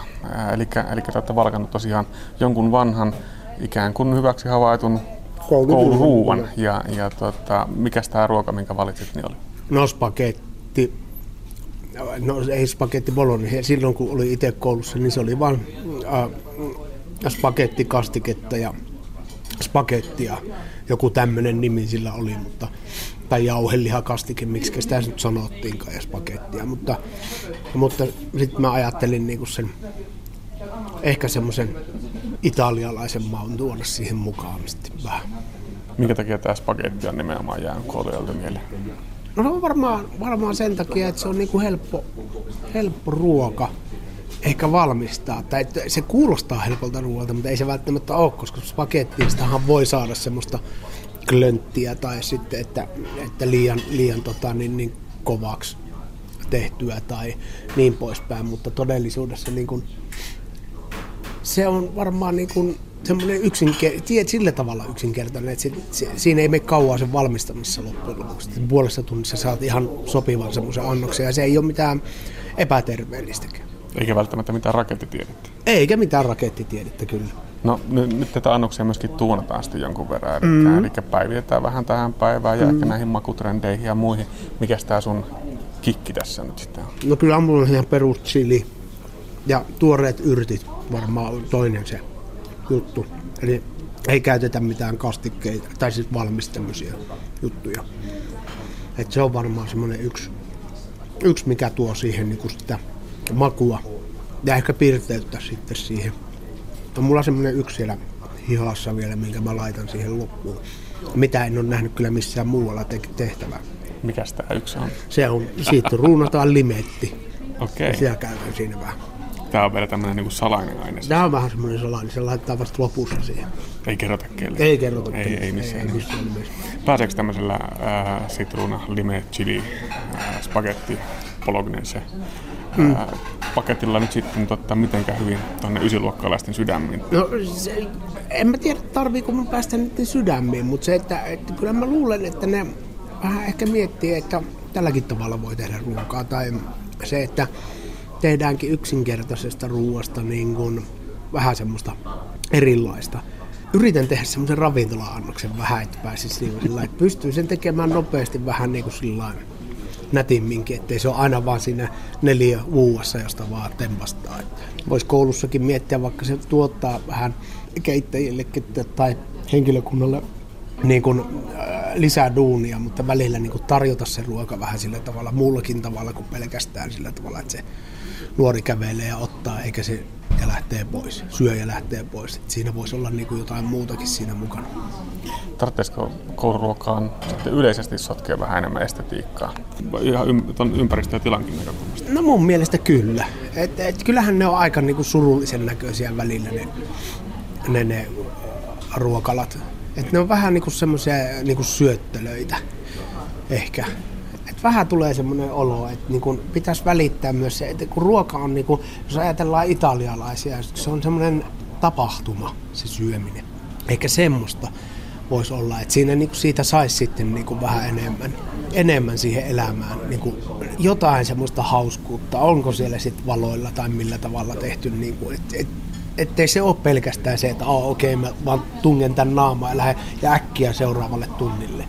Eli te olette valkannut tosiaan jonkun vanhan, ikään kuin hyväksi havaitun kouluruuan. Ja mikäs tämä ruoka, minkä valitsit, niin oli? No spagetti. No ei spagetti bolognese. Silloin kun oli itse koulussa, niin se oli vain spagettikastiketta ja spagettia. Joku tämmöinen nimi sillä oli, mutta tai jauhelihakastike, miksi sitä nyt sanottiinkaan, ja spagettia. Mutta sitten mä ajattelin niinku sen, ehkä semmoisen italialaisen maun tuoda siihen mukaan sitten vähän. Minkä takia tämä spagetti on nimenomaan jäänyt kouluilta mieleen? No se on varmaan sen takia, että se on niinku helppo ruoka ehkä valmistaa. Tai se kuulostaa helpolta ruoalta, mutta ei se välttämättä ole, koska spagettistahan voi saada semmoista klönttiä tai sitten, että liian kovaksi tehtyä tai niin poispäin, mutta todellisuudessa niin kun, se on varmaan niin kun semmoinen sillä tavalla yksinkertainen, että siinä ei mene kauan sen valmistamissa loppujen lopuksi. Puolessa tunnissa saat ihan sopivan semmoisen annoksen, ja se ei ole mitään epäterveellistäkään. Eikä välttämättä mitään rakettitiedettä. Eikä mitään rakettitiedettä, kyllä. No nyt tätä annoksia myöskin tuunataan sitten jonkun verran, eli päivitetään vähän tähän päivään ja ehkä näihin makutrendeihin ja muihin. Mikäs tää sun kikki tässä nyt sitten on? No kyllä mulla on ihan perus chili ja tuoreet yrtit varmaan on toinen se juttu. Eli ei käytetä mitään kastikkeita tai siis valmistamisia juttuja. Et se on varmaan semmoinen yksi mikä tuo siihen niinku sitä makua ja ehkä pirteyttä sitten siihen. No, mulla on semmoinen yksi siellä hihassa vielä, minkä mä laitan siihen loppuun. mitä en ole nähnyt kyllä missään muualla tehtävää. Mikäs tämä yksi on? Se on, siitä ruunataan limetti. Okei. Ja siellä käydään siinä vähän. Tämä on vielä tämmöinen niin kuin salainen aine. Tämä on vähän semmoinen salainen, se laittaa vasta lopussa siihen. Ei kerrota kellekään. Ei kerrota kellekään. Ei missään nimessä. Pääseekö tämmöisellä sitruuna, lime, chili, spagetti, bolognese paketilla nyt sitten mitenkään hyvin tuonne ysiluokkalaisten sydämiin? No, en mä tiedä tarviiko mun päästä niiden sydämiin, mutta se, että kyllä mä luulen, että ne vähän ehkä miettii, että tälläkin tavalla voi tehdä ruokaa tai se, että tehdäänkin yksinkertaisesta ruoasta niin kuin vähän semmoista erilaista. Yritän tehdä semmoisen ravintola-annoksen vähän, että pääsisi niin sillä, että pystyy sen tekemään nopeasti vähän niin kuin sillain nätimminkin, ettei se ole aina vaan siinä 4 vuodessa, josta vaan tempastaa. Voisi koulussakin miettiä, vaikka se tuottaa vähän keittäjille tai henkilökunnalle niin kuin lisää duunia, mutta välillä niin kuin tarjota se ruoka vähän sillä tavalla, muullakin tavalla kuin pelkästään sillä tavalla, että se nuori kävelee ja ottaa, eikä se ja lähtee pois, syö ja lähtee pois. Et siinä voisi olla niin kuin jotain muutakin siinä mukana. Tarvitseeko kouluruokaan yleisesti sotkea vähän enemmän estetiikkaa? Ihan ympäristö- ja tilankin näkökulmasta. No mun mielestä kyllä. Et kyllähän ne on aika niin kuin surullisen näköisiä välillä ne ruokalat. Et ne on vähän niin kuin semmoisia niin kuin syöttelöitä ehkä. Vähän tulee semmoinen olo, että niin pitäisi välittää myös se, että kun ruoka on, niin kuin, jos ajatellaan italialaisia, se on semmoinen tapahtuma, se syöminen. Eikä semmoista voisi olla, että siinä niin siitä saisi sitten niin vähän enemmän siihen elämään niin jotain semmoista hauskuutta. Onko siellä sitten valoilla tai millä tavalla tehty, niin kuin, ettei se ole pelkästään se, että mä vaan tungen tämän naaman ja lähden ja äkkiä seuraavalle tunnille.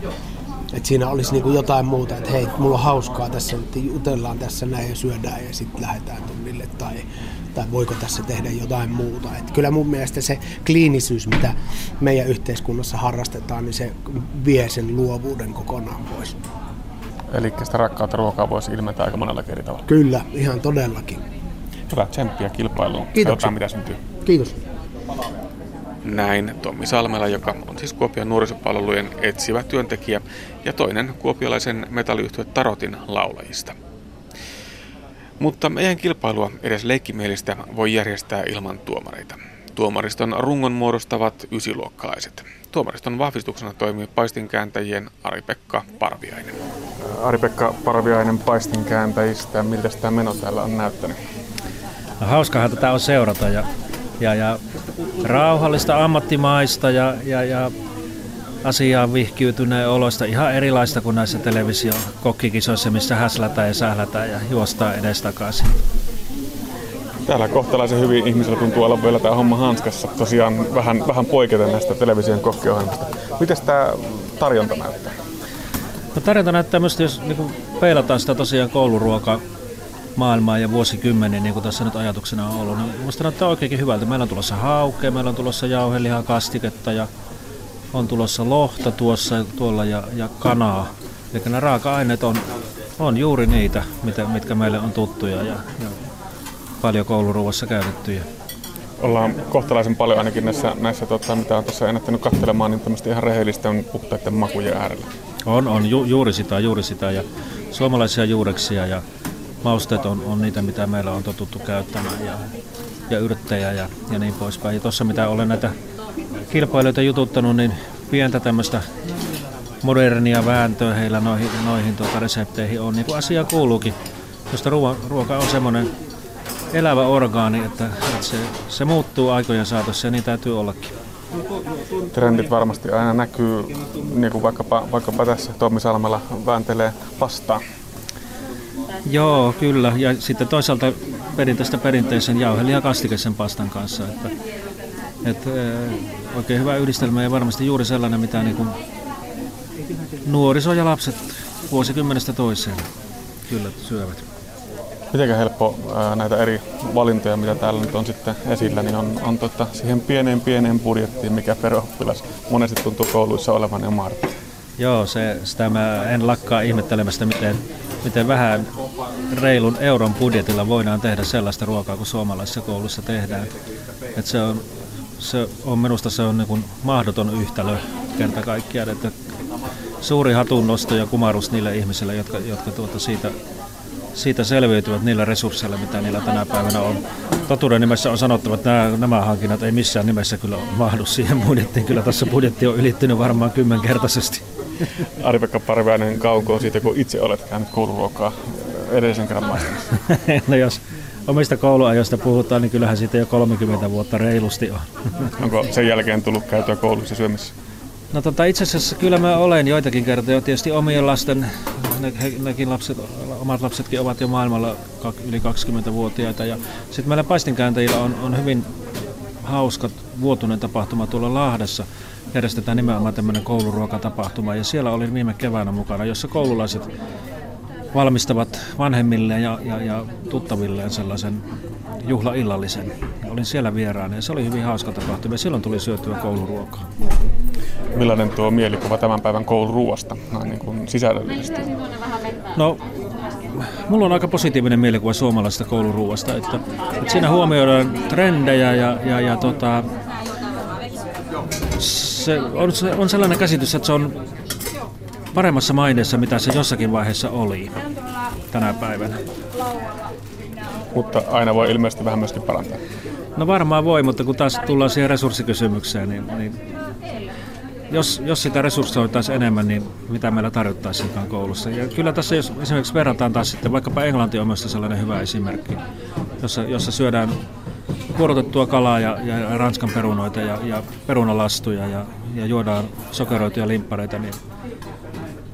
Että siinä olisi niinku jotain muuta, että hei, mulla on hauskaa tässä, että jutellaan tässä näin ja syödään ja sitten lähdetään tunnille tai voiko tässä tehdä jotain muuta. Et kyllä mun mielestä se kliinisyys, mitä meidän yhteiskunnassa harrastetaan, niin se vie sen luovuuden kokonaan pois. Eli sitä rakkautta ruokaa voisi ilmentää aika monella eri tavalla. Kyllä, ihan todellakin. Hyvää tsemppiä kilpailuun. Kiitoksia. Mitä syntyy. Kiitos. Näin Tommi Salmela, joka on siis Kuopion nuorisopalvelujen etsivä työntekijä ja toinen kuopiolaisen metalliyhtye Tarotin laulajista. Mutta meidän kilpailua edes leikkimielistä voi järjestää ilman tuomareita. Tuomariston rungon muodostavat ysiluokkalaiset. Tuomariston vahvistuksena toimii paistinkääntäjien Ari-Pekka Parviainen. Ari-Pekka Parviainen paistinkääntäjistä, miltä tämä meno täällä on näyttänyt? No, hauskahan tätä on seurata ja rauhallista, ammattimaista ja asiaan vihkiytyneen oloista, ihan erilaista kuin näissä televisiokokkikisoissa, missä häslätään ja sählätään ja juostaan edestakaisin. Täällä kohtalaisen hyvin ihmisellä tuntuu olla vielä tämä homma hanskassa, tosiaan vähän poiketen näistä television kokkiohjelmista. Mites tämä tarjonta näyttää? No, tarjonta näyttää myös, jos niin peilataan sitä tosiaan kouluruokaa maailmaa ja vuosikymmeniä, niin kuin tässä nyt ajatuksena on ollut. Niin musta näyttää oikeinkin hyvältä. Meillä on tulossa haukea, meillä on tulossa jauhelihaa, kastiketta ja on tulossa lohta tuolla ja kanaa. Eli nämä raaka-aineet on juuri niitä, mitkä meille on tuttuja ja paljon kouluruuassa käytettyjä. Ollaan kohtalaisen paljon ainakin näissä mitä on tässä ennättänyt katselemaan, niin tämmöistä ihan rehellisten puhtaiden makujen äärellä. On juuri sitä ja suomalaisia juureksia ja mausteet on niitä, mitä meillä on totuttu käyttämään ja yrttejä ja niin poispäin. Ja tuossa, mitä olen näitä kilpailijoita jututtanut, niin pientä tämmöistä modernia vääntöä heillä noihin resepteihin on. Niin kuin asia kuuluukin, koska ruoka on semmoinen elävä orgaani, että se muuttuu aikojen saatossa ja niin täytyy ollakin. Trendit varmasti aina näkyy, niin kuin vaikkapa tässä Tommi Salmela vääntelee pastaa. Joo, kyllä. Ja sitten toisaalta perinteisen jauhelihan kastikesen pastan kanssa. Että oikein hyvä yhdistelmä ja varmasti juuri sellainen, mitä niin kuin nuoriso ja lapset vuosikymmenestä toiseen kyllä syövät. Mitenkä helppo näitä eri valintoja, mitä täällä nyt on sitten esillä, niin on siihen pieneen budjettiin, mikä perheoppilas monesti tuntuu kouluissa olevan ja martti. Joo, sitä mä en lakkaa ihmettelemästä, miten vähän reilun euron budjetilla voidaan tehdä sellaista ruokaa kuin suomalaisessa koulussa tehdään. Et se on minusta niin kuin mahdoton yhtälö kerta kaikkiaan, että suuri hatunnosto ja kumarus niille ihmisille, jotka siitä selviytyvät niillä resursseilla, mitä niillä tänä päivänä on. Totuuden nimessä on sanottava, että nämä hankinnat ei missään nimessä kyllä mahdu siihen budjettiin. Kyllä tässä budjetti on ylittynyt varmaan 10-kertaisesti. Ari-Pekka Parviainen kaukoa siitä, kun itse olet käynyt kouluruokaa edellisen kerran maistanassa. No jos omista kouluajoista puhutaan, niin kyllähän siitä jo 30 vuotta reilusti on. Onko sen jälkeen tullut käytyä koulussa syömässä? No itse asiassa kyllä mä olen joitakin kertoja. Tietysti omien lasten, omat lapsetkin ovat jo maailmalla yli 20-vuotiaita. Ja sitten meillä paistinkääntäjillä on hyvin hauska vuotuinen tapahtuma tuolla Lahdessa. Järjestetään nimenomaan tämmöinen kouluruokatapahtuma. Ja siellä oli viime keväänä mukana, jossa koululaiset valmistavat vanhemmilleen ja tuttavilleen sellaisen juhlaillallisen. Olin siellä vieraana ja se oli hyvin hauska tapahtuma ja silloin tuli syötyä kouluruokaa. Millainen tuo mielikuva tämän päivän kouluruoasta niin kuin sisällöllisesti? No, mulla on aika positiivinen mielikuva suomalaisesta kouluruoasta. Että siinä huomioidaan trendejä ja se on sellainen käsitys, että se on paremmassa maineessa, mitä se jossakin vaiheessa oli tänä päivänä. Mutta aina voi ilmeisesti vähän myöskin parantaa. No varmaan voi, mutta kun taas tullaan siihen resurssikysymykseen, niin jos sitä resurssoitaisiin enemmän, niin mitä meillä tarjottaisiinkaan koulussa. Ja kyllä tässä, jos esimerkiksi verrataan taas sitten, vaikkapa Englanti on myös sellainen hyvä esimerkki, jossa syödään kuorutettua kalaa ja ranskan perunoita ja perunalastuja ja juodaan sokeroituja limppareita, niin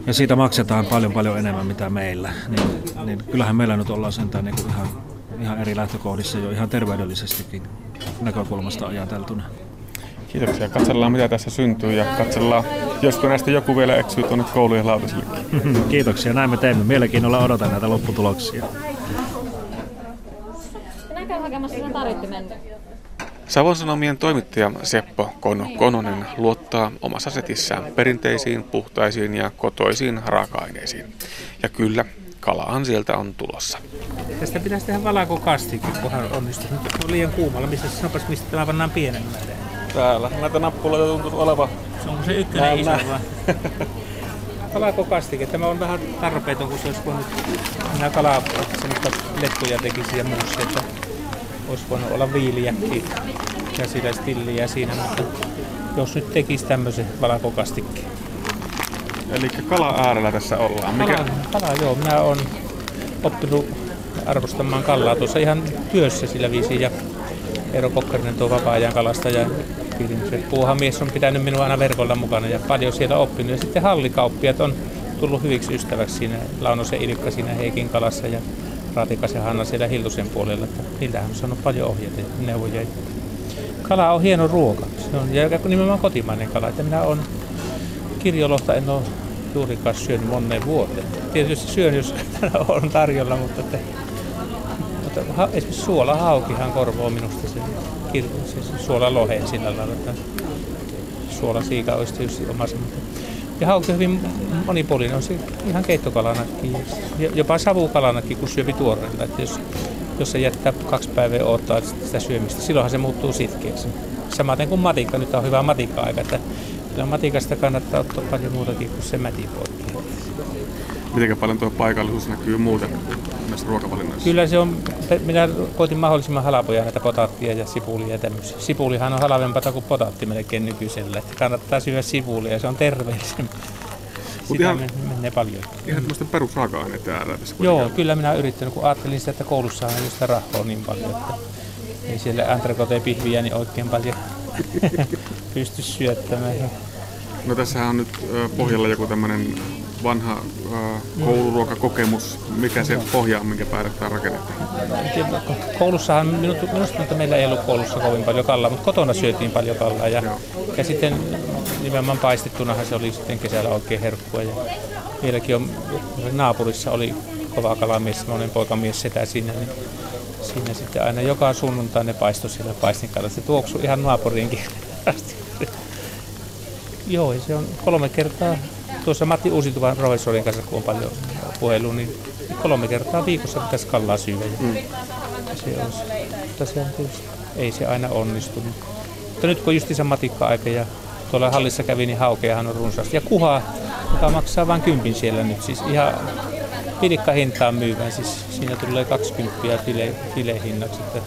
ja siitä maksetaan paljon enemmän mitä meillä, niin kyllähän meillä nyt ollaan sentään niin kuin ihan eri lähtökohdissa jo ihan terveydellisestikin näkökulmasta ajateltuna. Kiitoksia. Katsellaan mitä tässä syntyy ja katsellaan, josko näistä joku vielä eksyy tuonne koulujen lautasillekin. Kiitoksia. Näin me teemme. Mielenkiinnolla odotan näitä lopputuloksia. Savon Sanomien toimittaja Seppo Kononen luottaa omassa setissään perinteisiin, puhtaisiin ja kotoisiin raaka-aineisiin. Ja kyllä, kalaahan sieltä on tulossa. Tästä pitäisi tehdä valakokastikin, kunhan onnistuu. Nyt on liian kuumalla. Mistä sanopas, mistä täällä pannaan pienemmälleen? Täällä. Näitä nappuloita tuntuu olevan. Se onko se ykkönen iso vaan? Valakokastike. Tämä on vähän tarpeeton, kun se olisi voinut nämä kalaa, semmoista lettuja tekisi ja muussa. Olisi voinut olla viiliäkin ja sillä stilliä siinä, mutta jos nyt tekisi tämmöisen valakokastikkeen. Eli kala äärellä tässä ollaan. Mikä? Kala joo. Minä olen oppinut arvostamaan kalaa tuossa ihan työssä sillä viisiin. Ja Eero Kokkarinen tuo vapaa-ajan kalastaja. Puuhamies on pitänyt minua aina verkolla mukana ja paljon siellä oppinut. Ja sitten hallikauppiat on tullut hyviksi ystäväksi siinä. Launosen Ilikka siinä Heikin kalassa ja Ratikas ja Hanna siellä Hiltusen puolella. Niiltähän on saanut paljon ohjeita ja neuvoja. Kala on hieno ruoka. Se on nimenomaan kotimainen kala. Että minä olen kirjolohta en ole juurikaan syönyt moneen vuoteen. Tietysti syön, jos on tarjolla, mutta esimerkiksi suolahaukihan korvoo minusta se suolaloheen sillä lailla, että suolasiika olisi tietysti omassa. Ja hauki on hyvin monipuolinen, on se ihan keittokalanakin, jopa savukalanakin, kun syöpi tuoreelta. Jos se jättää 2 päivää odottaa sitä syömistä, silloinhan se muuttuu sitkeäksi. Samaten kuin matikka, nyt on hyvä matikka-aika, että kyllä matikasta kannattaa ottaa paljon muutakin kuin se mätipoikki. Miten paljon tuo paikallisuus näkyy muuten näissä ruokavalinnoissa? Kyllä se on, minä koitin mahdollisimman halpoja näitä potaattia ja sipulia ja tämmöisiä. Sipulihan on halvempaa kuin potaatti melkein nykyisellä, että kannattaa syödä sipulia, se on terveellisempää. Sitä ihan, menee paljon. Ihan tämmöistä perusraaka-aineita äärää tässä kuitenkaan. Joo, kyllä minä olen yrittänyt, kun ajattelin sitä, että koulussahan on sitä rahaa niin paljon, että ei siellä antrekote-pihviä niin oikein paljon pysty syöttämään. No tässähän on nyt pohjalla joku tämmöinen vanha kouluruokakokemus, mikä se pohja on, minkä päälle tämä rakennetaan? Koulussahan, minusta meillä ei ollut koulussa kovin paljon kallaa, mutta kotona syötiin paljon kallaa. Ja sitten nimenomaan paistettunahan se oli sitten kesällä oikein herkkua. Ja vieläkin on, naapurissa oli kova kalamies, semmoinen poikamies setä siinä. Niin siinä sitten aina joka sunnuntai ne paistoi siellä paistinkalassa. Se tuoksui ihan naapuriinkin asti. Joo, se on 3 kertaa. Tuossa Matti Uusituvan professorin kanssa, kun on paljon puhelua, niin 3 kertaa viikossa pitäisi kallaa syödä. Mutta se on tietysti, ei se aina onnistu. Mutta nyt kun on justiinsa matikka-aika ja tuolla hallissa kävi, niin haukeahan on runsaasti. Ja kuhaa, joka maksaa vain 10 siellä nyt, siis ihan pilikkahintaan myyvän, siis siinä tulee 20 filehinnaksi, että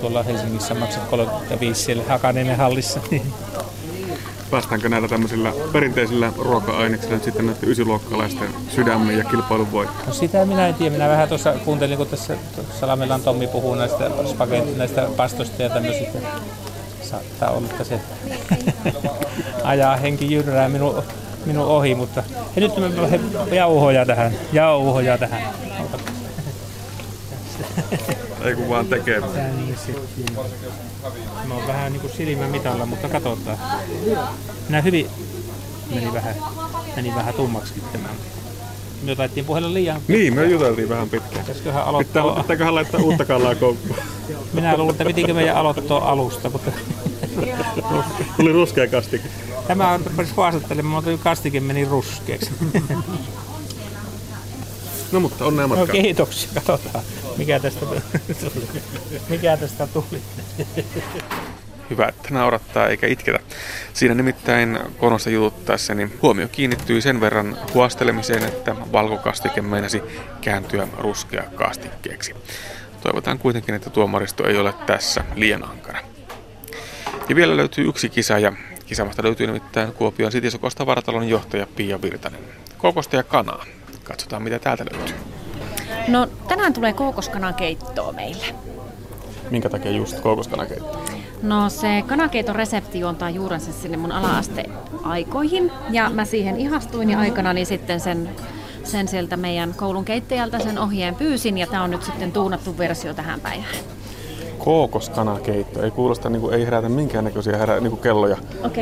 tuolla Helsingissä maksat 35 siellä Hakaniemen hallissa. Päästäänkö näillä tämmöisillä perinteisillä ruoka-aineksilla sitten näiden ysiluokkalaisten sydämen ja kilpailun voittoon? No sitä minä en tiedä. Minä vähän tuossa kuuntelin, kun tässä Salamelan Tommi puhuu näistä näistä pastoista ja tämmöisistä. Saattaa olla, että se ajaa henki jyrää minun ohi, mutta ja nyt me jauhoja tähän. Ei kun vaan tekee. Mä oon vähän niinku silmämitalla, mutta katsotaan. Minä hyvin meni vähän tummaksikin tämän. Me taitiin puhella liian pitkään. Niin, me juteltiin vähän pitkään. Pitääköhän laittaa uutta kalaa koukkuun? Minä luulen, että pitikö meidän aloittaa alusta, mutta... Tuli ruskea kastike. Tämä on haastattelemaan, mutta kastike meni ruskeaksi. No mutta onnea matkaan. No kiitoksia, katsotaan. Mikä tästä tuli? Hyvä, että naurattaa eikä itketä. Siinä nimittäin Konosta jututtaessa niin huomio kiinnittyi sen verran huostelemiseen, että valkokastike meinasi kääntyä ruskeakastikkeeksi. Toivotaan kuitenkin, että tuomaristo ei ole tässä liian ankara. Ja vielä löytyy yksi kisa, ja kisamasta löytyy nimittäin Kuopion Sitisokosta varatalon johtaja Pia Virtanen. Kokosta ja kanaa. Katsotaan, mitä täältä löytyy. No, tänään tulee kookoskanankeittoa meillä. Minkä takia just kookoskanankeittoa? No, se kanankeiton resepti juontaa juurensa sinne mun ala-asteaikoihin. Ja mä siihen ihastuin ja aikana niin sitten sen sieltä meidän koulun keittäjältä sen ohjeen pyysin. Ja tää on nyt sitten tuunattu versio tähän päivään. Kookoskanankeitto. Ei kuulosta, niin kuin, ei herätä minkäännäköisiä niin kelloja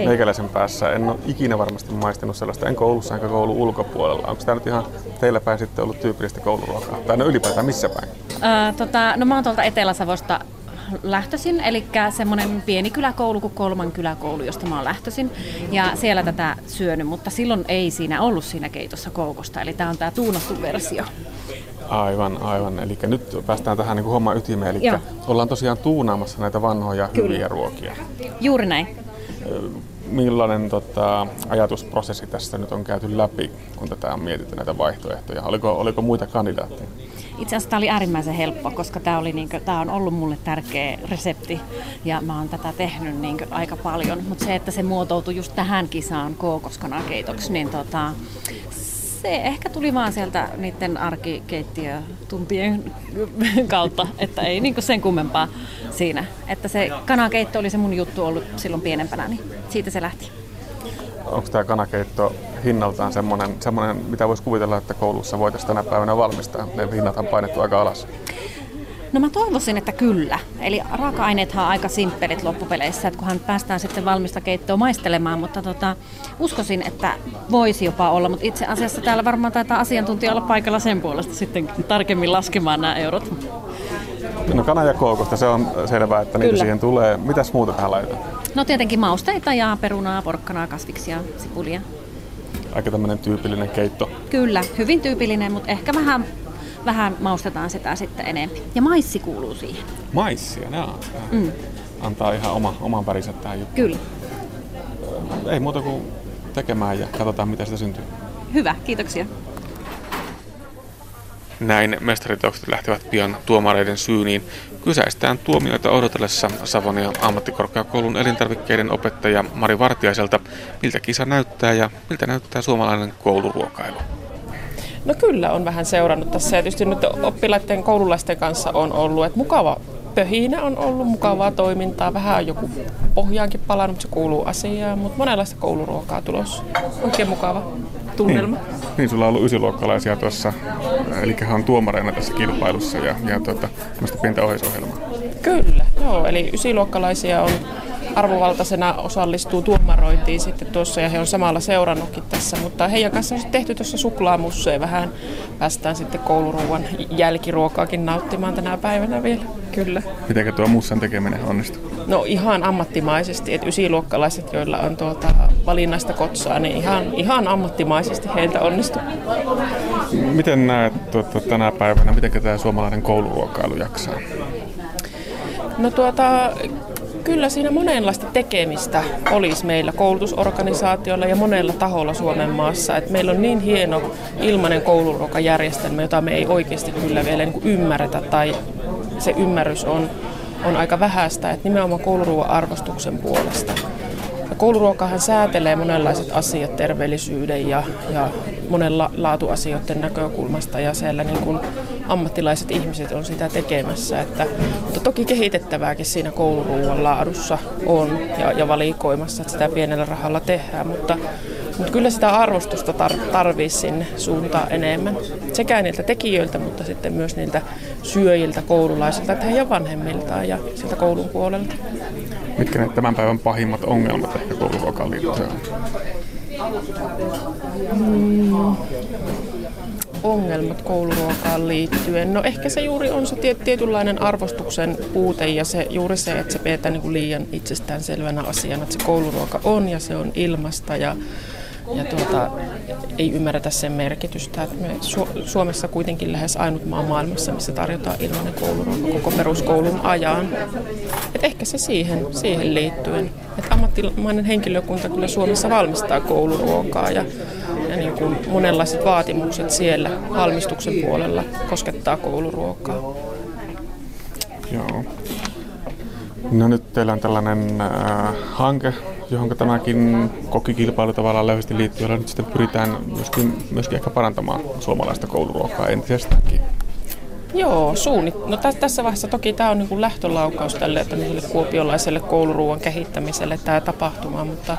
meikäläisen päässä. En ole ikinä varmasti maistanut sellaista. En koulussa enkä koulun ulkopuolella. Onko tämä nyt ihan teillä päin sitten ollut tyypillistä kouluruokaa? Tai no ylipäätään missä päin? No mä oon tuolta Etelä-Savosta lähtöisin. Eli semmoinen pieni kyläkoulu kuin Kolman kyläkoulu, josta mä oon lähtöisin. Ja siellä tätä syönyt, mutta silloin ei siinä ollut siinä keitossa koukosta. Eli tää on tää tuunattu versio. Aivan. Eli nyt päästään tähän niin kuin homman ytimeen. Eli ollaan tosiaan tuunaamassa näitä vanhoja hyviä ruokia. Juuri näin. Millainen ajatusprosessi tässä nyt on käyty läpi, kun tätä on mietitty näitä vaihtoehtoja? Oliko muita kandidaatteja? Itse asiassa tämä oli äärimmäisen helppo, koska tämä on ollut mulle tärkeä resepti ja mä oon tätä tehnyt aika paljon. Mutta se, että se muotoutui just tähän kisaan kookoskanankeitoksi, niin se ehkä tuli vaan sieltä niiden arkikeittiötuntien kautta, että ei sen kummempaa siinä. Että se kanakeitto oli se mun juttu ollut silloin pienempänä, niin siitä se lähti. Onko tämä kanakeitto hinnaltaan semmoinen, mitä voisi kuvitella, että koulussa voitaisiin tänä päivänä valmistaa? Ne hinnat on painettu aika alas. No mä toivoisin, että kyllä. Eli raaka-aineethan on aika simppelit loppupeleissä, että kunhan päästään sitten valmista keittoa maistelemaan, mutta uskoisin, että voisi jopa olla. Mutta itse asiassa täällä varmaan taitaa asiantuntija olla paikalla sen puolesta sitten tarkemmin laskemaan nämä eurot. No kana ja koukosta, se on selvää, että niitä siihen tulee. Mitäs muuta tähän laitetaan? No tietenkin mausteita ja perunaa, porkkanaa, kasviksia, sipulia. Aika tämmöinen tyypillinen keitto. Kyllä, hyvin tyypillinen, mutta ehkä vähän maustetaan sitä sitten enemmän. Ja maissi kuuluu siihen. Maissia, jaa. Antaa ihan oman värinsä tähän juttuun. Kyllä. Ei muuta kuin tekemään ja katsotaan, mitä sitä syntyy. Hyvä, kiitoksia. Näin mestariteokset lähtevät pian tuomareiden syyniin. Kysäistään tuomioita odotellessa Savonia ammattikorkeakoulun elintarvikkeiden opettaja Mari Vartiaiselta, miltä kisa näyttää ja miltä näyttää suomalainen kouluruokailu. No kyllä, on vähän seurannut tässä. Ja tietysti nyt oppilaiden koululaisten kanssa on ollut, että mukava pöhinä on ollut, mukavaa toimintaa. Vähän on joku pohjaankin palannut, se kuuluu asiaan, mutta monenlaista kouluruokaa tulossa. Oikein mukava tunnelma. Niin sulla on ollut ysiluokkalaisia tuossa, eli hän on tuomareina tässä kilpailussa ja tämmöistä pientä ohjeisohjelmaa. Kyllä, joo, eli ysiluokkalaisia on arvovaltaisena osallistuu tuomarointiin sitten tuossa ja he on samalla seurannutkin tässä, mutta heidän kanssa on tehty tuossa suklaamusseja vähän. Päästään sitten kouluruuan jälkiruokaakin nauttimaan tänä päivänä vielä, kyllä. Mitenkä tuo mussan tekeminen onnistuu? No ihan ammattimaisesti, että ysiluokkalaiset, joilla on valinnaista kotsaa, niin ihan ammattimaisesti heiltä onnistuu. Miten näet tänä päivänä, mitenkä tämä suomalainen kouluruokailu jaksaa? No Kyllä siinä monenlaista tekemistä olisi meillä koulutusorganisaatioilla ja monella taholla Suomen maassa. Et meillä on niin hieno ilmainen kouluruokajärjestelmä, jota me ei oikeasti kyllä vielä ymmärretä tai se ymmärrys on aika vähäistä, että nimenomaan kouluruoan arvostuksen puolesta. Ja kouluruokahan säätelee monenlaiset asiat terveellisyyden ja monella laatuasioiden näkökulmasta ja siellä niin kuin ammattilaiset ihmiset on sitä tekemässä. Mutta toki kehitettävääkin siinä kouluruuan laadussa on ja valikoimassa, että sitä pienellä rahalla tehdään, mutta kyllä sitä arvostusta tarvii sinne suuntaan enemmän. Sekä niiltä tekijöiltä, mutta sitten myös niiltä syöjiltä, koululaisilta, että heidän vanhemmiltaan ja sieltä koulun puolelta. Mitkä ne tämän päivän pahimmat ongelmat ehkä kouluruokaan liittyen on? Ongelmat kouluruokaan liittyen. No ehkä se juuri on se tietynlainen arvostuksen puute ja se, juuri se, että se pidetään niin kuin liian itsestäänselvänä asiana, että se kouluruoka on ja se on ilmasta ja ei ymmärretä sen merkitystä. Että me Suomessa kuitenkin lähes ainut maa maailmassa, missä tarjotaan ilmainen kouluruoka koko peruskoulun ajan. Et ehkä se siihen liittyen. Et ammattimainen henkilökunta kyllä Suomessa valmistaa kouluruokaa ja niin kuin monenlaiset vaatimukset siellä valmistuksen puolella koskettaa kouluruokaa. Joo. No nyt teillä on tällainen hanke, johon tämäkin kokkikilpailu tavallaan löyhästi liittyy, jolla nyt sitten pyritään myöskin ehkä parantamaan suomalaista kouluruokaa entisestäänkin. Joo, tässä vaiheessa toki tämä on niin kuin lähtölaukaus tälle kuopiolaiselle kouluruuan kehittämiselle tämä tapahtuma, mutta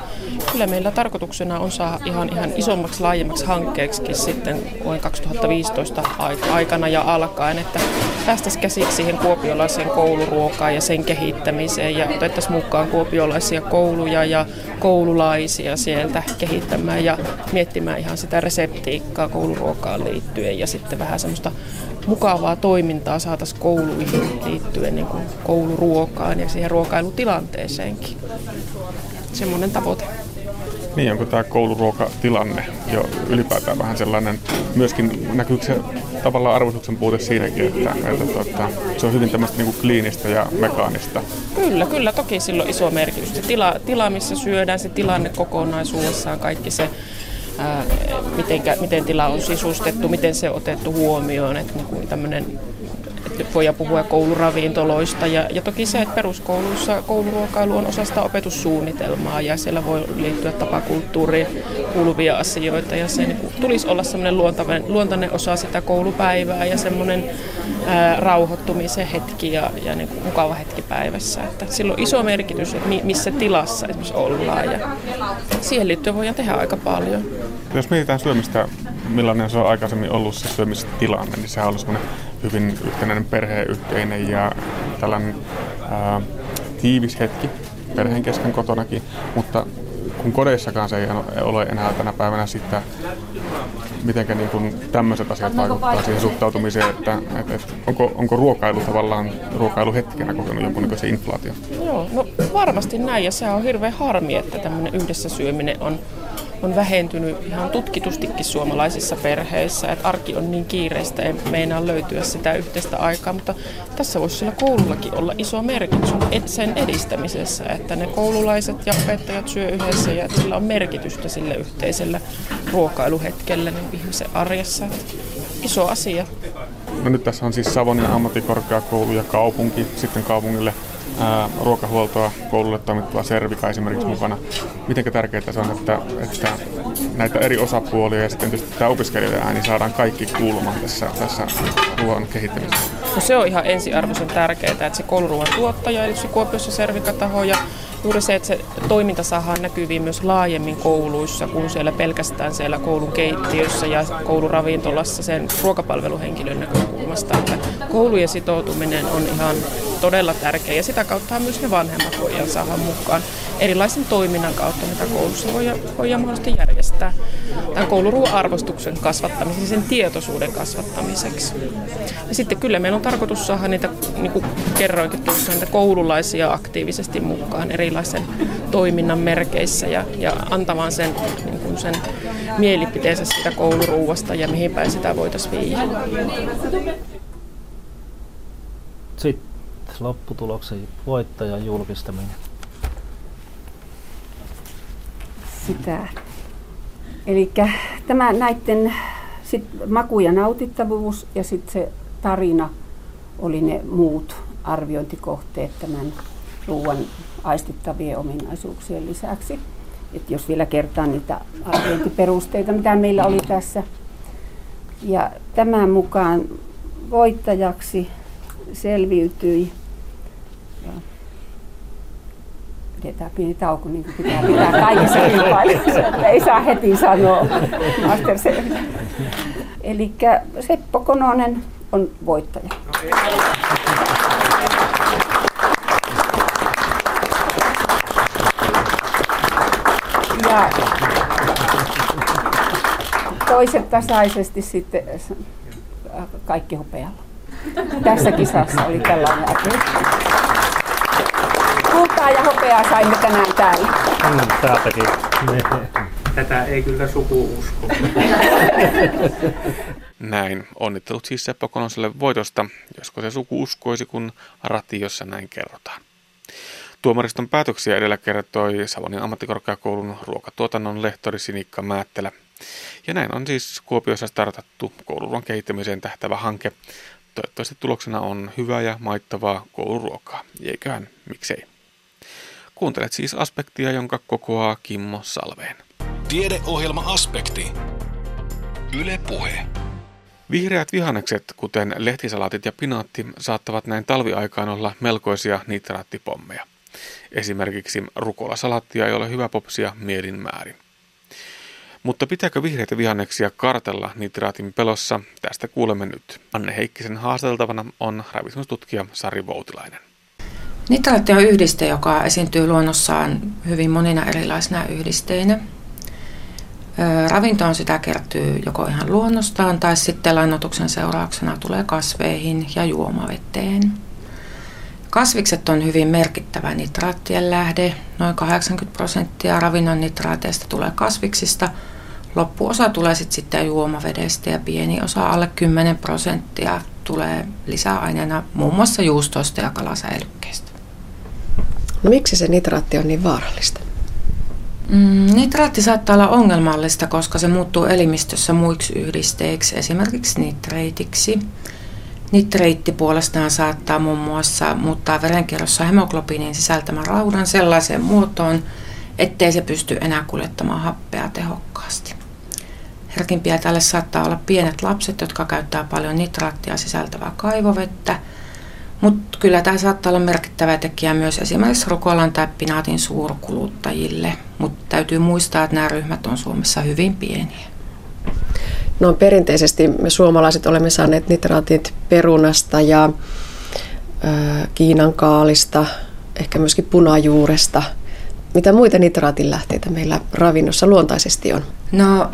kyllä meillä tarkoituksena on saada ihan isommaksi, laajemmaksi hankkeeksikin sitten vuoden 2015 aikana ja alkaen, että päästäisiin käsiksi siihen kuopiolaiseen kouluruokaan ja sen kehittämiseen ja otettaisiin mukaan kuopiolaisia kouluja ja koululaisia sieltä kehittämään ja miettimään ihan sitä reseptiikkaa kouluruokaan liittyen ja sitten vähän semmoista mukavaa toimintaa saataisiin kouluihin liittyen niin kuin kouluruokaan ja siihen ruokailutilanteeseenkin. Semmoinen tavoite. Niin, onko tämä kouluruokatilanne jo ylipäätään vähän sellainen, myöskin näkyykö se tavallaan arvostuksen puute siinäkin, että se on hyvin tämmöistä niin kuin kliinistä ja mekaanista? Kyllä, toki sillä on iso merkitys. Se tila, missä syödään, se tilanne kokonaisuudessaan, kaikki se miten tila on sisustettu, miten se on otettu huomioon, että niin tämmöinen, että voidaan puhua kouluravintoloista ja toki se, että peruskoulussa kouluruokailu on osa sitä opetussuunnitelmaa ja siellä voi liittyä tapakulttuuriin kuuluvia asioita ja se niin tulisi olla semmoinen luontainen osa sitä koulupäivää ja semmoinen rauhoittumisen hetki ja niin mukava hetki päivässä. Että sillä on iso merkitys, että missä tilassa esimerkiksi ollaan ja siihen liittyen voidaan tehdä aika paljon. Jos mietitään syömistä, millainen se on aikaisemmin ollut se syömistilanne, niin sehän on ollut hyvin yhtenäinen perheyhteinen ja tällainen tiivis hetki perheen kesken kotonakin, mutta kun kodeissakaan se ei ole enää tänä päivänä sitä, mitenkä niin kuin tämmöiset asiat vaikuttavat siihen suhtautumiseen, että onko ruokailu tavallaan ruokailuhetkenä kokenut jonkunnäköisen inflaatio? Joo, no varmasti näin ja se on hirveän harmi, että tämmöinen yhdessä syöminen on vähentynyt ihan tutkitustikin suomalaisissa perheissä, että arki on niin kiireistä, ei meinaa löytyä sitä yhteistä aikaa, mutta tässä voisi sillä koulullakin olla iso merkitys sen edistämisessä, että ne koululaiset ja opettajat syö yhdessä ja että sillä on merkitystä sille yhteisellä ruokailuhetkellä niin ihmisen arjessa. Iso asia. No nyt tässä on siis Savonia ammattikorkeakoulu ja kaupunki, sitten kaupungille ruokahuoltoa koululle toimittava Servika esimerkiksi mukana. Miten tärkeää se on, että näitä eri osapuolia ja sitten tietysti tämä opiskelijoiden ääni saadaan kaikki kuulumaan tässä ruoan kehittämisessä? No se on ihan ensiarvoisen tärkeää, että se kouluruoan tuottaja, eli se Kuopiossa Servika-taho ja juuri se, että se toiminta saadaan näkyviin myös laajemmin kouluissa, kun siellä pelkästään siellä koulun keittiössä ja kouluravintolassa sen ruokapalveluhenkilön näkökulmasta. Että koulujen sitoutuminen on ihan todella tärkeä ja sitä kautta myös ne vanhemmat voidaan saada mukaan erilaisen toiminnan kautta, mitä koulussa voidaan mahdollisesti järjestää tämän kouluruuan arvostuksen kasvattamiseksi, sen tietoisuuden kasvattamiseksi. Ja sitten kyllä meillä on tarkoitus saada niitä, niin kuin kerroinkin tuossa, niitä koululaisia aktiivisesti mukaan erilaisen toiminnan merkeissä ja antamaan sen, niin kuin sen mielipiteensä sitä kouluruuasta ja mihin päin sitä voitaisiin viedä. Sitten lopputuloksen voittajan julkistaminen. Sitä. Elikkä tämä näitten sit maku ja nautittavuus ja sitten se tarina oli ne muut arviointikohteet tämän ruoan aistittavien ominaisuuksien lisäksi. Et jos vielä kertaan niitä arviointiperusteita, mitä meillä oli tässä. Ja tämän mukaan voittajaksi selviytyi. Pidetään pieni tauko, niin kuin pitää pitää kaikissa kilpailuissa. Ei saa heti sanoa. Elikkä Seppo Kononen on voittaja. Ja toiset tasaisesti sitten kaikki hopealla. Tässä kisassa oli tällainen asia. Kultaa ja hopeaa saimme tänään täällä. Täältäkin. Tätä ei kyllä suku usko. Näin. Onnittelut siis Seppo Konoselle voitosta, josko se suku uskoisi, kun ratiossa näin kerrotaan. Tuomariston päätöksiä edellä kertoi Savonin ammattikorkeakoulun ruokatuotannon lehtori Sinikka Määttälä. Ja näin on siis Kuopiossa startattu kouluruoan kehittämiseen tähtäävä hanke. Toivottavasti tuloksena on hyvää ja maittavaa kouluruokaa. Eiköhän, miksei. Kuuntelet siis Aspektia, jonka kokoaa Kimmo Salveen. Tiedeohjelma Aspekti. Yle Puhe. Vihreät vihannekset, kuten lehtisalaatit ja pinaatti, saattavat näin talviaikaan olla melkoisia nitraattipommeja. Esimerkiksi rukolasalaattia ei ole hyvä popsia mielin määrin. Mutta pitääkö vihreitä vihanneksia kartella nitraatin pelossa? Tästä kuulemme nyt. Anne Heikkisen haastateltavana on ravitsemustutkija Sari Voutilainen. Nitraatti on yhdiste, joka esiintyy luonnossaan hyvin monina erilaisina yhdisteinä. Ravintoon sitä kertyy joko ihan luonnostaan tai sitten lannoituksen seurauksena tulee kasveihin ja juomaveteen. Kasvikset on hyvin merkittävä nitraattien lähde. Noin 80% ravinnon nitraateista tulee kasviksista. Loppuosa tulee sitten juomavedestä ja pieni osa alle 10% tulee lisäaineena muun muassa juustoista ja kalasäilykkeistä. No, miksi se nitraatti on niin vaarallista? Nitraatti saattaa olla ongelmallista, koska se muuttuu elimistössä muiksi yhdisteiksi, esimerkiksi nitreitiksi. Nitreitti puolestaan saattaa muun muassa muuttaa verenkierrossa hemoglobiinin sisältämän raudan sellaiseen muotoon, ettei se pysty enää kuljettamaan happea tehokkaasti. Herkimpiä tälle saattaa olla pienet lapset, jotka käyttää paljon nitraattia sisältävää kaivovettä, mutta kyllä tämä saattaa olla merkittävä tekijä myös esimerkiksi rukolan tai pinaatin suurkuluttajille, mutta täytyy muistaa, että nämä ryhmät on Suomessa hyvin pieniä. No, perinteisesti me suomalaiset olemme saaneet nitraatit perunasta ja Kiinan kaalista, ehkä myöskin punajuuresta. Mitä muita nitraatin lähteitä meillä ravinnossa luontaisesti on? No,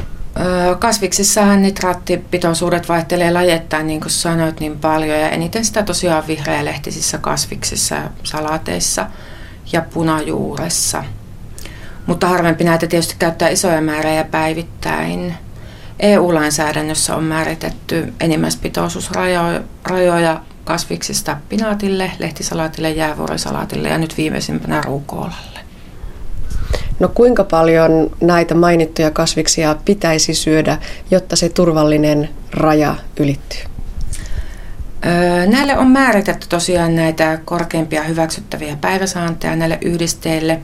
kasviksissahan nitraattipitoisuudet vaihtelee lajettain, niin kuin sanoit, niin paljon. Ja eniten sitä tosiaan vihreälehtisissä kasviksissa, salaateissa ja punajuuressa. Mutta harvempi näitä tietysti käyttää isoja määriä päivittäin. EU-lainsäädännössä on määritetty enimmäispitoisuusrajoja kasviksista pinaatille, lehtisalaatille, jäävuorisalaatille ja nyt viimeisimpänä ruukolalle. No, kuinka paljon näitä mainittuja kasviksia pitäisi syödä, jotta se turvallinen raja ylittyy? Näille on määritetty tosiaan näitä korkeimpia hyväksyttäviä päiväsaanteja näille yhdisteille.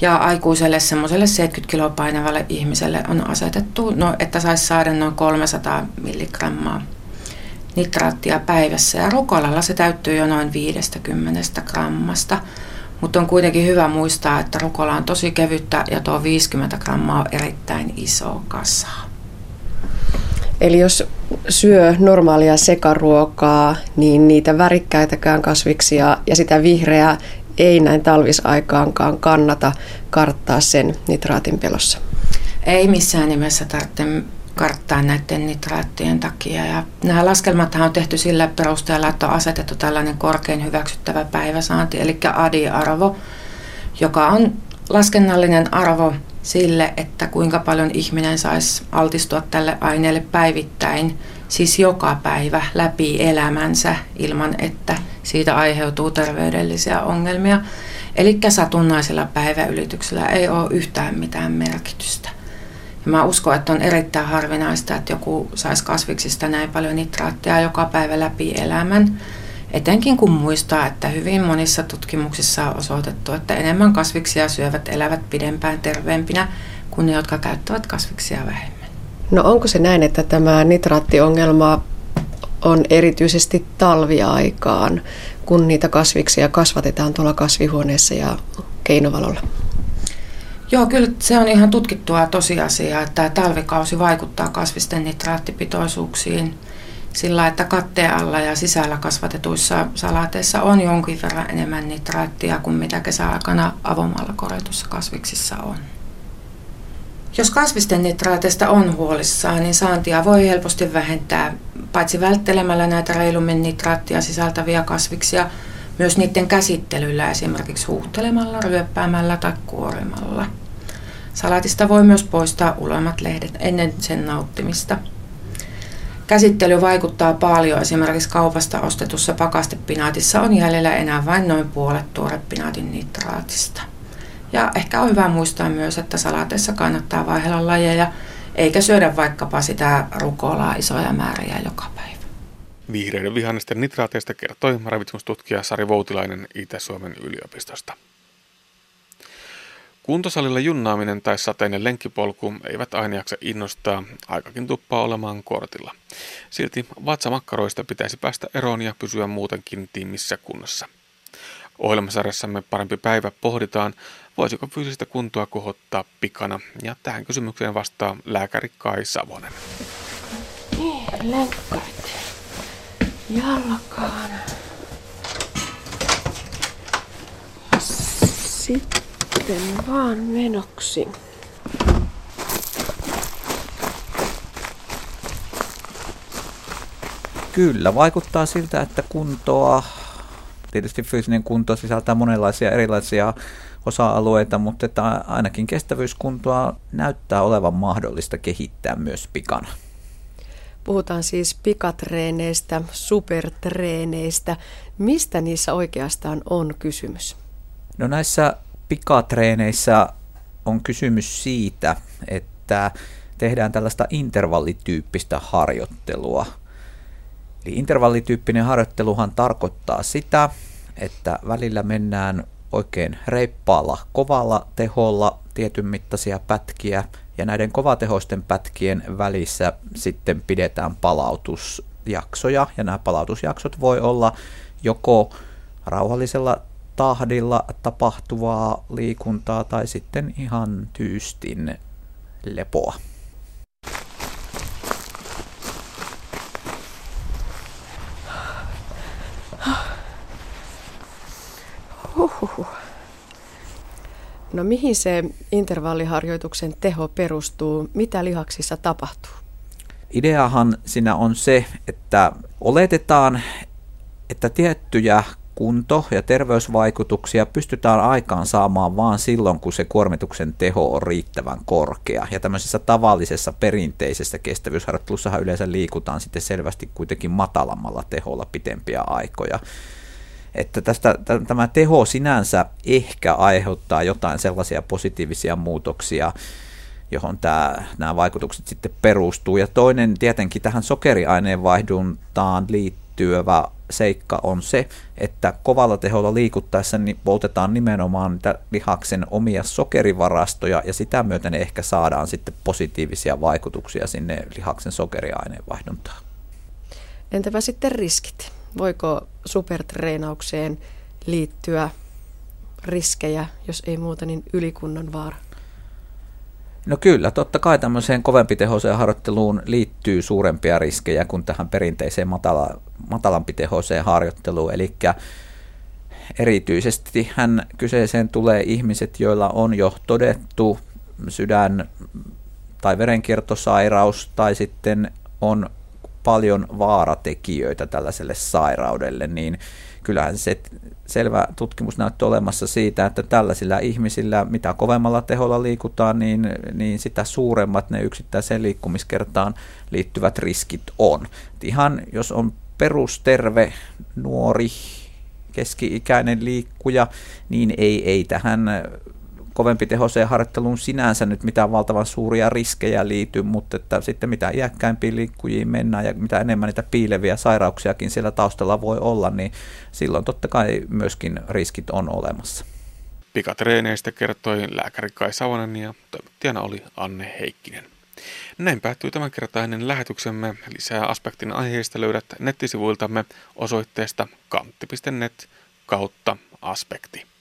Ja aikuiselle semmoiselle 70 kiloa painavalle ihmiselle on asetettu, että saisi saada noin 300 milligrammaa nitraattia päivässä. Ja rukolalla se täyttyy jo noin 50 grammasta. Mutta on kuitenkin hyvä muistaa, että rukola on tosi kevyttä ja tuo 50 grammaa on erittäin iso kasa. Eli jos syö normaalia sekaruokaa, niin niitä värikkäitäkään kasviksia ja sitä vihreää ei näin talvisaikaankaan kannata karttaa sen nitraatin pelossa. Ei missään nimessä tarvitse karttaa näiden nitraattien takia. Ja nämä laskelmathan on tehty sillä perusteella, että on asetettu tällainen korkein hyväksyttävä päiväsaanti, eli ADI-arvo, joka on laskennallinen arvo sille, että kuinka paljon ihminen saisi altistua tälle aineelle päivittäin, siis joka päivä läpi elämänsä ilman, että siitä aiheutuu terveydellisiä ongelmia. Eli satunnaisilla päiväylityksillä ei ole yhtään mitään merkitystä. Ja mä uskon, että on erittäin harvinaista, että joku saisi kasviksista näin paljon nitraattia joka päivä läpi elämän. Etenkin kun muistaa, että hyvin monissa tutkimuksissa on osoitettu, että enemmän kasviksia syövät elävät pidempään terveempinä kuin ne, jotka käyttävät kasviksia vähemmän. No onko se näin, että tämä nitraattiongelma on erityisesti talviaikaan, kun niitä kasviksia kasvatetaan tuolla kasvihuoneessa ja keinovalolla? Joo, kyllä se on ihan tutkittua tosiasiaa, että talvikausi vaikuttaa kasvisten nitraattipitoisuuksiin sillä, että katteen alla ja sisällä kasvatetuissa salaateissa on jonkin verran enemmän nitraattia kuin mitä kesäaikana avomaalla korjatussa kasviksissa on. Jos kasvisten nitraateista on huolissaan, niin saantia voi helposti vähentää paitsi välttelemällä näitä reilummin nitraattia sisältäviä kasviksia, myös niiden käsittelyllä, esimerkiksi huuhtelemalla, ryöppäämällä tai kuorimalla. Salaatista voi myös poistaa uloimmat lehdet ennen sen nauttimista. Käsittely vaikuttaa paljon. Esimerkiksi kaupasta ostetussa pakastepinaatissa on jäljellä enää vain noin puolet tuorepinaatin nitraatista. Ja ehkä on hyvä muistaa myös, että salaateissa kannattaa vaihdella lajeja, eikä syödä vaikkapa sitä rukolaa isoja määriä joka päivä. Vihreiden vihannesten nitraateista kertoi ravitsemustutkija Sari Voutilainen Itä-Suomen yliopistosta. Kuntosalilla junnaaminen tai sateinen lenkkipolku eivät aina jaksa innostaa, aikakin tuppaa olemaan kortilla. Silti vatsamakkaroista pitäisi päästä eroon ja pysyä muutenkin tiimissä kunnossa. Ohjelmasarjassamme Parempi päivä pohditaan, voisiko fyysistä kuntoa kohottaa pikana, ja tähän kysymykseen vastaa lääkäri Kai Savonen. Lenkkarit. Jalkaan. Sitten vaan menoksi. Kyllä, vaikuttaa siltä, että kuntoa, tietysti fyysinen kunto sisältää monenlaisia erilaisia osa-alueita, mutta että ainakin kestävyyskuntoa näyttää olevan mahdollista kehittää myös pikana. Puhutaan siis pikatreeneistä, supertreeneistä. Mistä niissä oikeastaan on kysymys? No näissä pikatreeneissä on kysymys siitä, että tehdään tällaista intervallityyppistä harjoittelua. Eli intervallityyppinen harjoitteluhan tarkoittaa sitä, että välillä mennään oikein reippaalla, kovalla teholla tietyn mittaisia pätkiä, ja näiden kovatehoisten pätkien välissä sitten pidetään palautusjaksoja, ja nämä palautusjaksot voi olla joko rauhallisella tahdilla tapahtuvaa liikuntaa tai sitten ihan tyystin lepoa. Huhhuh. No mihin se intervalliharjoituksen teho perustuu? Mitä lihaksissa tapahtuu? Ideahan siinä on se, että oletetaan, että tiettyjä kunto- ja terveysvaikutuksia pystytään aikaan saamaan vain silloin, kun se kuormituksen teho on riittävän korkea. Ja tämmöisessä tavallisessa perinteisessä kestävyysharjoittelussahan yleensä liikutaan sitten selvästi kuitenkin matalammalla teholla pitempiä aikoja. Että tämä teho sinänsä ehkä aiheuttaa jotain sellaisia positiivisia muutoksia, johon nämä vaikutukset sitten perustuu. Ja toinen tietenkin tähän sokeriaineenvaihduntaan liittyvä seikka on se, että kovalla teholla liikuttaessa niin poltetaan nimenomaan niitä lihaksen omia sokerivarastoja, ja sitä myöten ehkä saadaan sitten positiivisia vaikutuksia sinne lihaksen sokeriaineenvaihduntaan. Entäpä sitten riskit? Voiko supertreenaukseen liittyä riskejä, jos ei muuta, niin ylikunnan vaara? No kyllä, totta kai tämmöiseen kovempitehoiseen harjoitteluun liittyy suurempia riskejä kuin tähän perinteiseen matalampitehoiseen harjoitteluun. Eli erityisesti hän kyseeseen tulee ihmiset, joilla on jo todettu sydän- tai verenkiertosairaus tai sitten on paljon vaaratekijöitä tällaiselle sairaudelle, niin kyllähän se selvä tutkimus näyttää olemassa siitä, että tällaisilla ihmisillä, mitä kovemmalla teholla liikutaan, niin sitä suuremmat ne yksittäiseen liikkumiskertaan liittyvät riskit on. Et ihan jos on perusterve nuori keski-ikäinen liikkuja, niin ei tähän kovempi tehoseen harjoitteluun sinänsä nyt mitään valtavan suuria riskejä liity, mutta että sitten mitä iäkkäimpiin liikkujiin mennään ja mitä enemmän niitä piileviä sairauksiakin siellä taustalla voi olla, niin silloin totta kai myöskin riskit on olemassa. Pikatreeneistä kertoi lääkäri Kai Savonen ja toimittajana oli Anne Heikkinen. Näin päättyy tämänkertainen lähetyksemme. Lisää Aspektin aiheista löydät nettisivuiltamme osoitteesta kantti.net/aspekti.